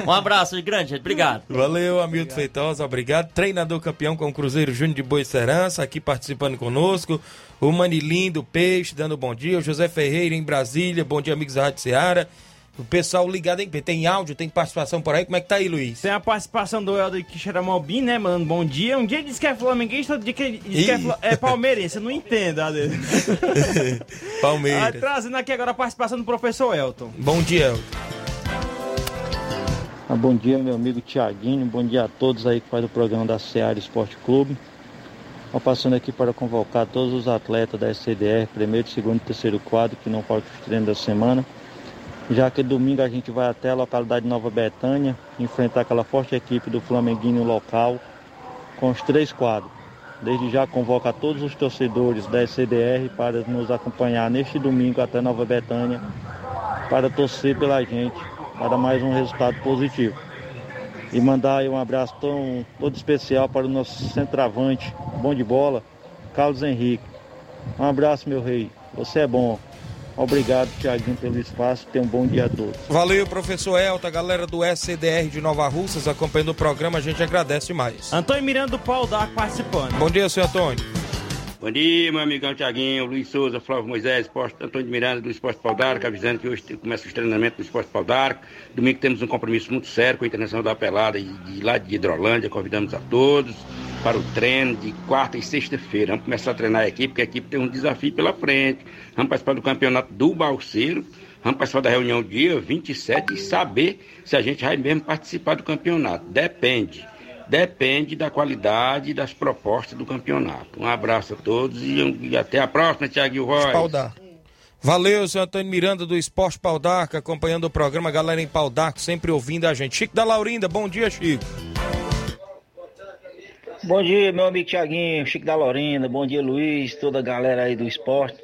um abraço grande, gente. Obrigado. Valeu, Hamilton Feitosa, obrigado. Treinador campeão com o Cruzeiro Júnior de Boa Esperança, aqui participando conosco. O Manilindo Peixe, dando bom dia. O José Ferreira, em Brasília. Bom dia, amigos da Rádio Seara. O pessoal ligado em... Tem áudio, tem participação por aí. Como é que tá aí, Luiz? Tem a participação do Helder Quixeramobim, né, mano? Bom dia. Um dia ele diz que é flamenguista, outro dia que diz que é palmeirense. Eu não entendo, Helder. Palmeiras. Trazendo aqui agora a participação do professor Elton. Bom dia, Elton. Bom dia, meu amigo Thiaguinho. Bom dia a todos aí que faz o programa da Ceará Esporte Clube. Passando aqui para convocar todos os atletas da SCDR, primeiro, segundo e terceiro quadro, que não faltam os treinos da semana. Já que domingo a gente vai até a localidade de Nova Betânia enfrentar aquela forte equipe do Flamenguinho local com os três quadros. Desde já convoca todos os torcedores da SCDR para nos acompanhar neste domingo até Nova Betânia para torcer pela gente, para mais um resultado positivo. E mandar aí um abraço todo especial para o nosso centroavante, bom de bola, Carlos Henrique. Um abraço, meu rei, você é bom. Obrigado, Thiaguinho, pelo espaço. Tenha um bom dia a todos. Valeu, professor Elta, galera do SCDR de Nova Russas, acompanhando o programa, a gente agradece mais. Antônio Miranda do Pau d'Arco participando. Bom dia, senhor Antônio. Bom dia, meu amigão Thiaguinho, Luiz Souza, Flávio Moisés, Antônio Miranda do Esporte Pau d'Arco, avisando que hoje começa os treinamentos do Esporte Pau d'Arco. Domingo temos um compromisso muito sério com a Internacional da Pelada e lá de Hidrolândia. Convidamos a todos para o treino de quarta e sexta-feira. Vamos começar a treinar a equipe, porque a equipe tem um desafio pela frente. Vamos participar do campeonato do Balseiro, vamos participar da reunião dia 27 e saber se a gente vai mesmo participar do campeonato. Depende da qualidade e das propostas do campeonato. Um abraço a todos e até a próxima, Thiaguinho Roy. Valeu, seu Antônio Miranda do Esporte Pau d'Arco, acompanhando o programa, galera em Pau d'Arco, sempre ouvindo a gente. Chico da Laurinda, bom dia, Chico. Bom dia, meu amigo Thiaguinho, Chico da Laurinda, bom dia, Luiz, toda a galera aí do esporte.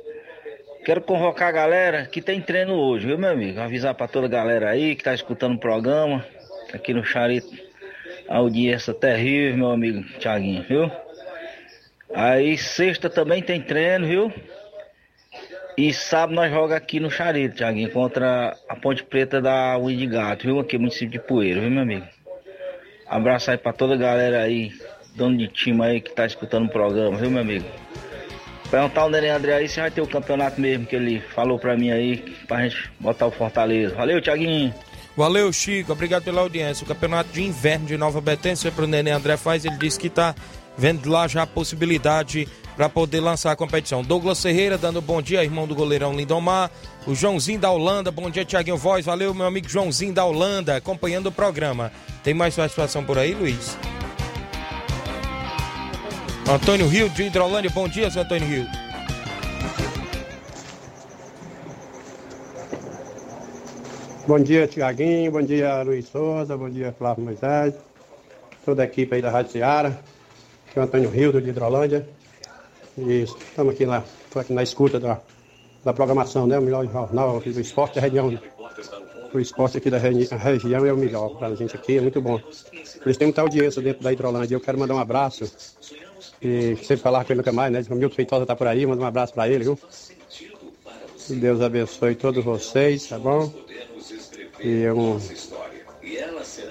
Quero convocar a galera que tem treino hoje, viu, meu amigo? Avisar pra toda a galera aí que tá escutando o programa, aqui no Charito, audiência terrível, meu amigo Thiaguinho, viu? Aí, sexta também tem treino, viu? E sábado nós jogamos aqui no Charito, Thiaguinho, contra a Ponte Preta da Unha de Gato, viu? Aqui no município de Poeira, viu, meu amigo? Abraço aí pra toda a galera aí, dono de time aí que tá escutando o programa, viu, meu amigo? Perguntar o Nenê André aí se vai ter o campeonato mesmo que ele falou pra mim aí, pra gente botar o Fortaleza. Valeu, Thiaguinho! Valeu, Chico, obrigado pela audiência. O campeonato de inverno de Nova Betânia, sempre o Nenê André faz, ele disse que tá vendo lá já a possibilidade pra poder lançar a competição. Douglas Ferreira dando bom dia, irmão do goleirão Lindomar. O Joãozinho da Holanda, bom dia, Thiaguinho Voz. Valeu, meu amigo Joãozinho da Holanda, acompanhando o programa. Tem mais participação por aí, Luiz? Antônio Rio de Hidrolândia, bom dia, seu Antônio Rio. Bom dia, Thiaguinho, bom dia, Luiz Souza, bom dia, Flávio Moisés, toda a equipe aí da Rádio Seara, aqui é o Antônio Rio de Hidrolândia, e estamos aqui na escuta da programação, né? O melhor jornal aqui do esporte da região. O esporte aqui da região é o melhor para a gente aqui, é muito bom. Eles têm muita audiência dentro da Hidrolândia, eu quero mandar um abraço. E sempre falar com ele nunca mais, né? O Hamilton Feitosa tá por aí, manda um abraço pra ele, viu? Que Deus abençoe todos vocês, tá bom? E eu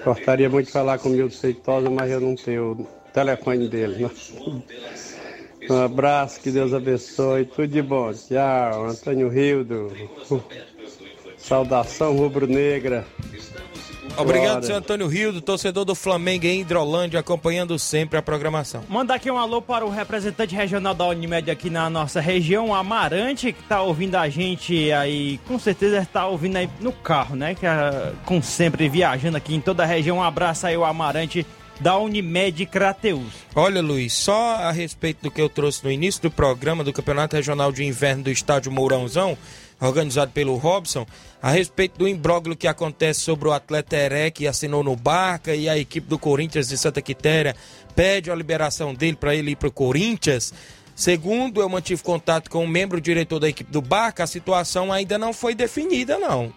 gostaria muito de falar com o Hamilton Feitosa, mas eu não tenho o telefone dele, né? Um abraço, que Deus abençoe, tudo de bom. Tchau, Antônio Rildo. Saudação rubro-negra. Obrigado, senhor Antônio Rildo, torcedor do Flamengo em Hidrolândia, acompanhando sempre a programação. Manda aqui um alô para o representante regional da Unimed aqui na nossa região, Amarante, que tá ouvindo a gente aí, com certeza tá ouvindo aí no carro, né? Que é, como sempre, viajando aqui em toda a região. Um abraço aí, o Amarante da Unimed Crateús. Olha, Luiz, só a respeito do que eu trouxe no início do programa do Campeonato Regional de Inverno do Estádio Mourãozão, organizado pelo Robson, a respeito do imbróglio que acontece sobre o atleta Heré, que assinou no Barca, e a equipe do Corinthians de Santa Quitéria pede a liberação dele para ele ir para o Corinthians. Segundo eu mantive contato com um membro diretor da equipe do Barca, a situação ainda não foi definida, não.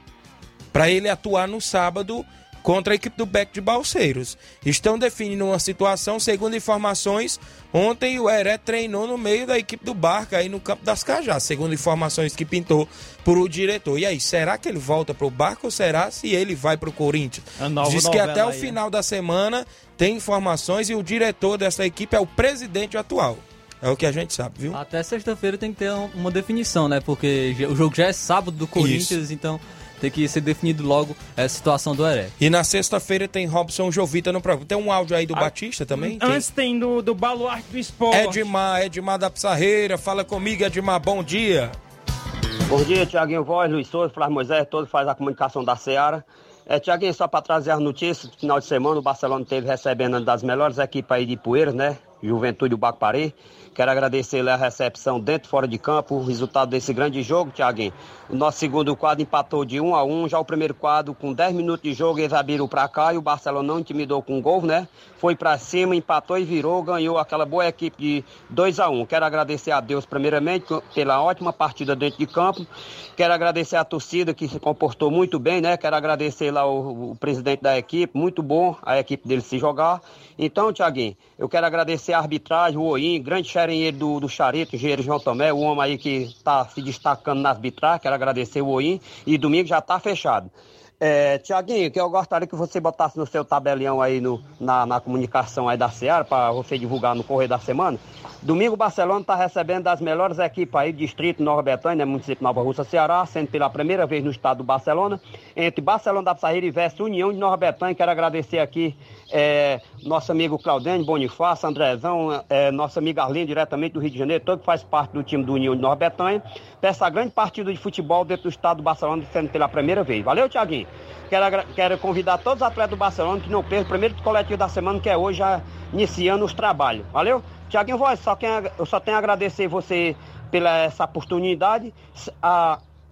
Para ele atuar no sábado contra a equipe do Beco de Balseiros. Estão definindo uma situação, segundo informações, ontem o Heré treinou no meio da equipe do Barca, aí no campo das Cajás, segundo informações que pintou por o diretor. E aí, será que ele volta para o Barca ou será se ele vai para o Corinthians? Diz que até o final da semana tem informações e o diretor dessa equipe é o presidente atual. É o que a gente sabe, viu? Até sexta-feira tem que ter uma definição, né? Porque o jogo já é sábado do Corinthians, isso. Então tem que ser definido logo a situação do Heré. E na sexta-feira tem Robson Jovita no programa. Tem um áudio aí do Batista também? Antes tem do Baluarte do Sport. Edmar da Pissarreira. Fala comigo, Edmar. Bom dia. Bom dia, Thiaguinho Voz, Luiz Souza, Flávio Moisés, todos fazem a comunicação da Seara. Thiaguinho, só para trazer as notícias, no final de semana o Barcelona esteve recebendo uma das melhores equipes aí de Poeiras, né? Juventude e o Bacupari. Quero agradecer a recepção dentro e fora de campo, o resultado desse grande jogo, Thiaguinho. O nosso segundo quadro empatou de 1-1, já o primeiro quadro, com 10 minutos de jogo, eles abriram para cá e o Barcelona não intimidou com gol, né? Foi para cima, empatou e virou, ganhou aquela boa equipe de 2-1. Quero agradecer a Deus, primeiramente, pela ótima partida dentro de campo. Quero agradecer a torcida que se comportou muito bem, né? Quero agradecer lá o presidente da equipe, muito bom a equipe dele se jogar. Então, Thiaguinho, eu quero agradecer a arbitragem, o Oim, grande xerenheiro do Charito, o engenheiro João Tomé, o homem aí que está se destacando na arbitragem, quero agradecer o Oim, e domingo já está fechado. Thiaguinho, que eu gostaria que você botasse no seu tabelião aí na comunicação aí da Seara, para você divulgar no correr da semana. Domingo o Barcelona está recebendo das melhores equipes aí, distrito Nova Betânia, município Nova Russa, Ceará, sendo pela primeira vez no estado do Barcelona, entre Barcelona da Pissarreira e Veste União de Nova Betânia. Quero agradecer aqui nosso amigo Claudênio Bonifácio, Andrezão, nosso amigo Arlindo, diretamente do Rio de Janeiro, todo que faz parte do time do União de Nova Betânia, para essa grande partida de futebol dentro do estado do Barcelona, sendo pela primeira vez. Valeu, Thiaguinho. Quero convidar todos os atletas do Barcelona que não percam o primeiro coletivo da semana, que é hoje, já iniciando os trabalhos. Valeu? Thiaguinho Voz, eu só tenho a agradecer você pela essa oportunidade.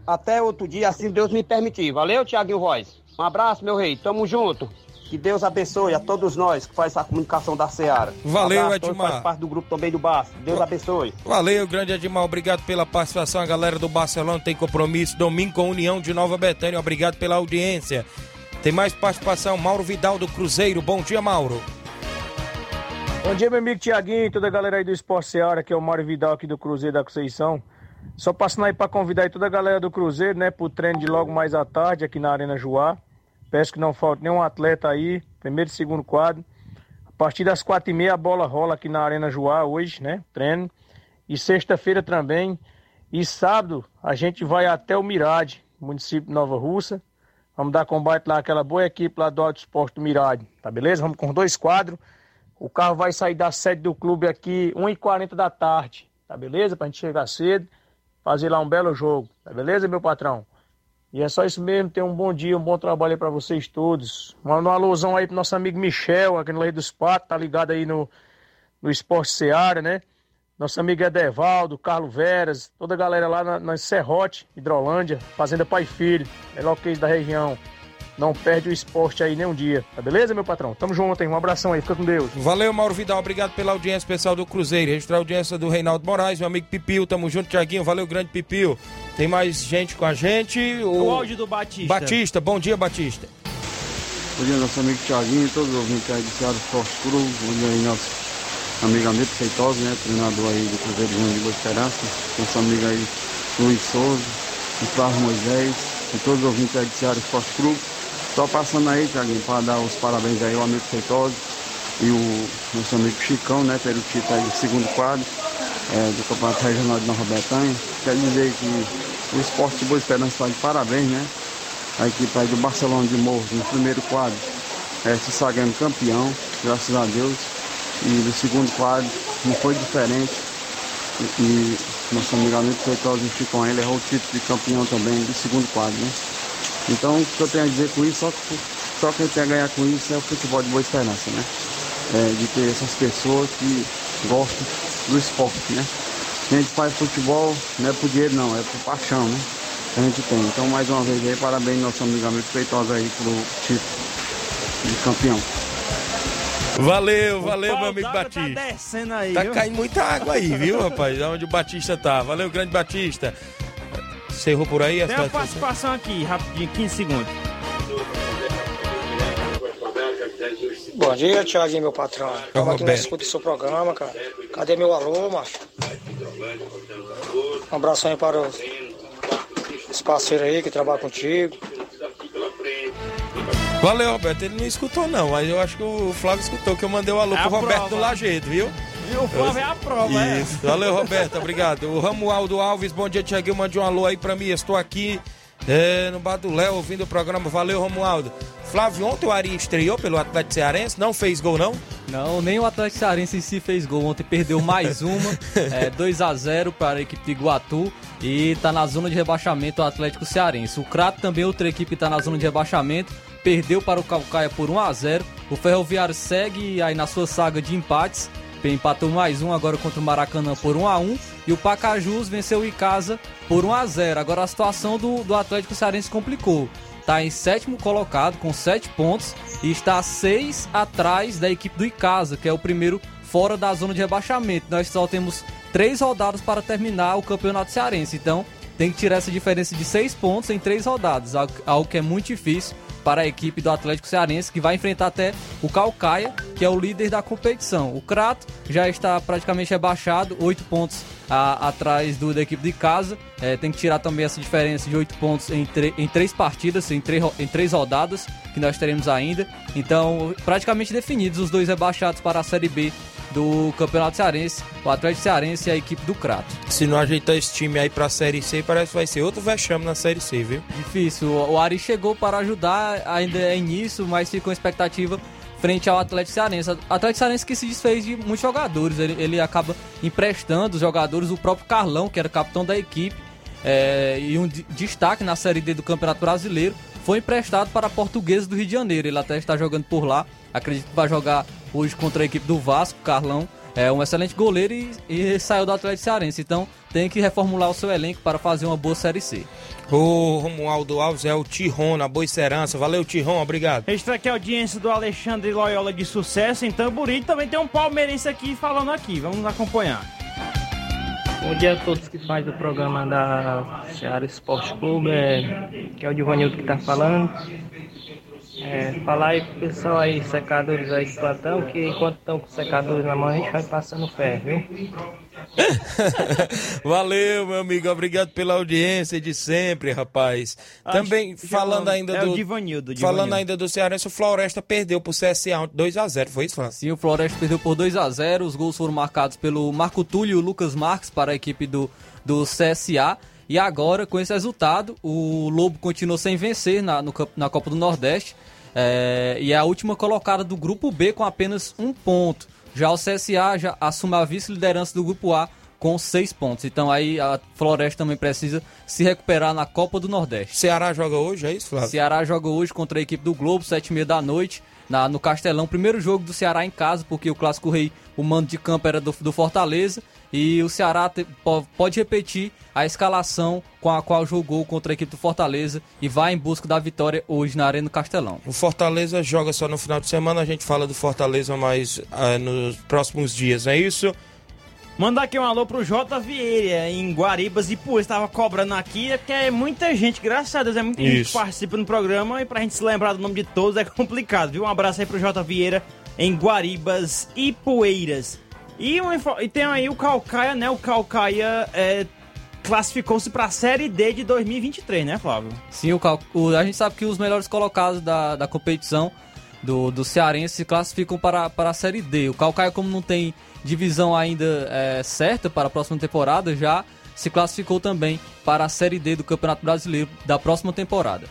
Até outro dia, assim Deus me permitir. Valeu, Thiaguinho Voz. Um abraço, meu rei. Tamo junto. Que Deus abençoe a todos nós que faz a comunicação da Seara. Valeu, Edmar. Faz parte do grupo também do Barça. Deus abençoe. Valeu, grande Edmar. Obrigado pela participação. A galera do Barcelona tem compromisso domingo com a União de Nova Betânia. Obrigado pela audiência. Tem mais participação. Mauro Vidal do Cruzeiro. Bom dia, Mauro. Bom dia, meu amigo Thiaguinho e toda a galera aí do Sport Seara. Aqui é o Mauro Vidal aqui do Cruzeiro da Conceição. Só passando aí para convidar aí toda a galera do Cruzeiro, né, pro treino de logo mais à tarde aqui na Arena Joá. Peço que não falte nenhum atleta aí, primeiro e segundo quadro. A partir das 4h30 a bola rola aqui na Arena Joá hoje, né? Treino. E sexta-feira também. E sábado a gente vai até o Mirade, município de Nova Russa. Vamos dar combate lá àquela boa equipe lá do Alto Esporte do Mirade, tá beleza? Vamos com 2 quadros. O carro vai sair da sede do clube aqui 1h40 da tarde, tá beleza? Pra gente chegar cedo, fazer lá um belo jogo, tá beleza, meu patrão? E é só isso mesmo, tenham um bom dia, um bom trabalho aí pra vocês todos. Manda um alôzão aí pro nosso amigo Michel, aqui no Rei dos Patos, tá ligado aí no Esporte Seara, né? Nosso amigo Edevaldo, Carlos Veras, toda a galera lá na Serrote, Hidrolândia, Fazenda Pai Filho, melhor que da região. Não perde o esporte aí nenhum dia, tá beleza, meu patrão? Tamo junto, hein? Um abração aí, fica com Deus. Valeu, Mauro Vidal, obrigado pela audiência pessoal do Cruzeiro. Registrar a audiência do Reinaldo Moraes, meu amigo Pipio, tamo junto, Thiaguinho, valeu, grande Pipio. Tem mais gente com a gente. O áudio do Batista. Batista, bom dia, Batista. Bom dia, nosso amigo Thiaguinho, todos os ouvintes aí do Ceará Esporte Clube. Bom dia aí, nosso amigo Hamilton Feitosa, né? Treinador aí do Cruzeiro Júnior de Boa Esperança. Nosso amigo aí, Luiz Souza, o Flávio Moisés, e todos os ouvintes aí do Ceará Esporte Clube. Só passando aí, Thiaguinho, para dar os parabéns aí ao amigo Feitosa e o nosso amigo Chicão, né? Pelo título aí do segundo quadro do Campeonato Regional de Nova Betânia. Quero dizer que o Sport de Boa Esperança está de parabéns, né? A equipe aí do Barcelona de Morro, no primeiro quadro, se sagrando campeão, graças a Deus. E no segundo quadro não foi diferente. E nosso amigo Feitosa e o Chicão, ele errou o título de campeão também do segundo quadro, né? Então, o que eu tenho a dizer com isso, só quem tem a ganhar com isso é o futebol de Boa Esperança, né? De ter essas pessoas que gostam do esporte, né? A gente faz futebol, não é por dinheiro não, é por paixão, né? A gente tem. Então, mais uma vez aí, parabéns nosso amigo Feitosa aí pro título de campeão. Valeu, meu amigo Batista. Tá descendo aí, tá caindo muita água aí, viu, rapaz? É onde o Batista tá. Valeu, grande Batista. Você errou por aí? Tem uma participação aqui, rapidinho, 15 segundos. Bom dia, Thiaguinho, meu patrão. Como é que não escuta o seu programa, cara? Cadê meu alô, macho? Um abraço aí para os parceiros aí que trabalham contigo. Valeu, Roberto. Ele não escutou, não. Mas eu acho que o Flávio escutou, que eu mandei o alô pro Roberto do Lajedo, viu? E o Flávio é a prova, é. Valeu, Roberto. Obrigado. O Ramualdo Alves. Bom dia, Thiaguinho. Mande um alô aí pra mim. Estou aqui no Bar do Léo ouvindo o programa. Valeu, Romualdo. Flávio, ontem o Ari estreou pelo Atlético Cearense. Não fez gol, não? Não, nem o Atlético Cearense em si fez gol. Ontem perdeu mais uma. 2-0 para a equipe de Iguatu. E tá na zona de rebaixamento o Atlético Cearense. O Crato também, outra equipe, tá na zona de rebaixamento. Perdeu para o Caucaia por 1-0. O Ferroviário segue aí na sua saga de empates. Empatou mais um agora contra o Maracanã por 1-1. E o Pacajus venceu em casa por 1-0. Agora a situação do Atlético Cearense complicou. Está em sétimo colocado com 7 pontos. E está 6 atrás da equipe do Icasa, que é o primeiro fora da zona de rebaixamento. Nós só temos 3 rodadas para terminar o Campeonato Cearense. Então tem que tirar essa diferença de 6 pontos em 3 rodadas. Algo que é muito difícil para a equipe do Atlético Cearense, que vai enfrentar até o Caucaia, que é o líder da competição. O Crato já está praticamente rebaixado, 8 pontos atrás da equipe de casa. Tem que tirar também essa diferença de 8 pontos em 3 partidas, em 3 rodadas, que nós teremos ainda. Então, praticamente definidos os 2 rebaixados para a Série B do Campeonato Cearense, o Atlético Cearense e a equipe do Crato. Se não ajeitar esse time aí pra Série C, parece que vai ser outro vexame na Série C, viu? Difícil. O Ari chegou para ajudar, ainda é início, mas fica com expectativa frente ao Atlético Cearense. O Atlético Cearense que se desfez de muitos jogadores, ele acaba emprestando os jogadores, o próprio Carlão, que era capitão da equipe, e um destaque na Série D do Campeonato Brasileiro, foi emprestado para a Portuguesa do Rio de Janeiro. Ele até está jogando por lá, acredito que vai jogar hoje contra a equipe do Vasco. Carlão é um excelente goleiro e saiu do Atlético Cearense, então tem que reformular o seu elenco para fazer uma boa Série C. O Romualdo Alves é o Tiron, na Boa Esperança. Valeu, Tiron, obrigado. Esta aqui é a audiência do Alexandre Loyola de Sucesso em Tamboril. Também tem um palmeirense aqui falando aqui, vamos acompanhar. Bom dia a todos que fazem o programa da Ceará Esporte Clube, que é o Divanildo que está falando. Falar aí pro pessoal aí, secadores aí de plantão, que enquanto estão com secadores na mão, a gente vai passando ferro, viu? Valeu, meu amigo, obrigado pela audiência de sempre, rapaz. Também falando ainda do Divanildo. Falando ainda do Cearense, o Floresta perdeu pro CSA 2-0, foi isso, Flávio? Sim, o Floresta perdeu por 2-0, os gols foram marcados pelo Marco Túlio e o Lucas Marques para a equipe do CSA. E agora, com esse resultado, o Lobo continuou sem vencer na Copa do Nordeste. E é a última colocada do Grupo B com apenas 1 ponto. Já o CSA já assume a vice-liderança do Grupo A com 6 pontos. Então aí a Floresta também precisa se recuperar na Copa do Nordeste. Ceará joga hoje, é isso, Flávio? Ceará joga hoje contra a equipe do Globo, 7h30 da noite, no Castelão. Primeiro jogo do Ceará em casa, porque o Clássico Rei, o mando de campo era do Fortaleza. E o Ceará pode repetir a escalação com a qual jogou contra a equipe do Fortaleza e vai em busca da vitória hoje na Arena do Castelão. O Fortaleza joga só no final de semana, a gente fala do Fortaleza mais nos próximos dias, é isso? Mandar aqui um alô pro Jota Vieira em Guaribas e Poeiras, estava cobrando aqui, porque é muita gente, graças a Deus, é muita gente que participa no programa e pra gente se lembrar do nome de todos é complicado, viu? Um abraço aí pro Jota Vieira em Guaribas e Poeiras. E tem aí o Caucaia, né? O Caucaia classificou-se para a Série D de 2023, né, Flávio? Sim, a gente sabe que os melhores colocados da competição do Cearense se classificam para a Série D. O Caucaia, como não tem divisão ainda certa para a próxima temporada, já se classificou também para a Série D do Campeonato Brasileiro da próxima temporada.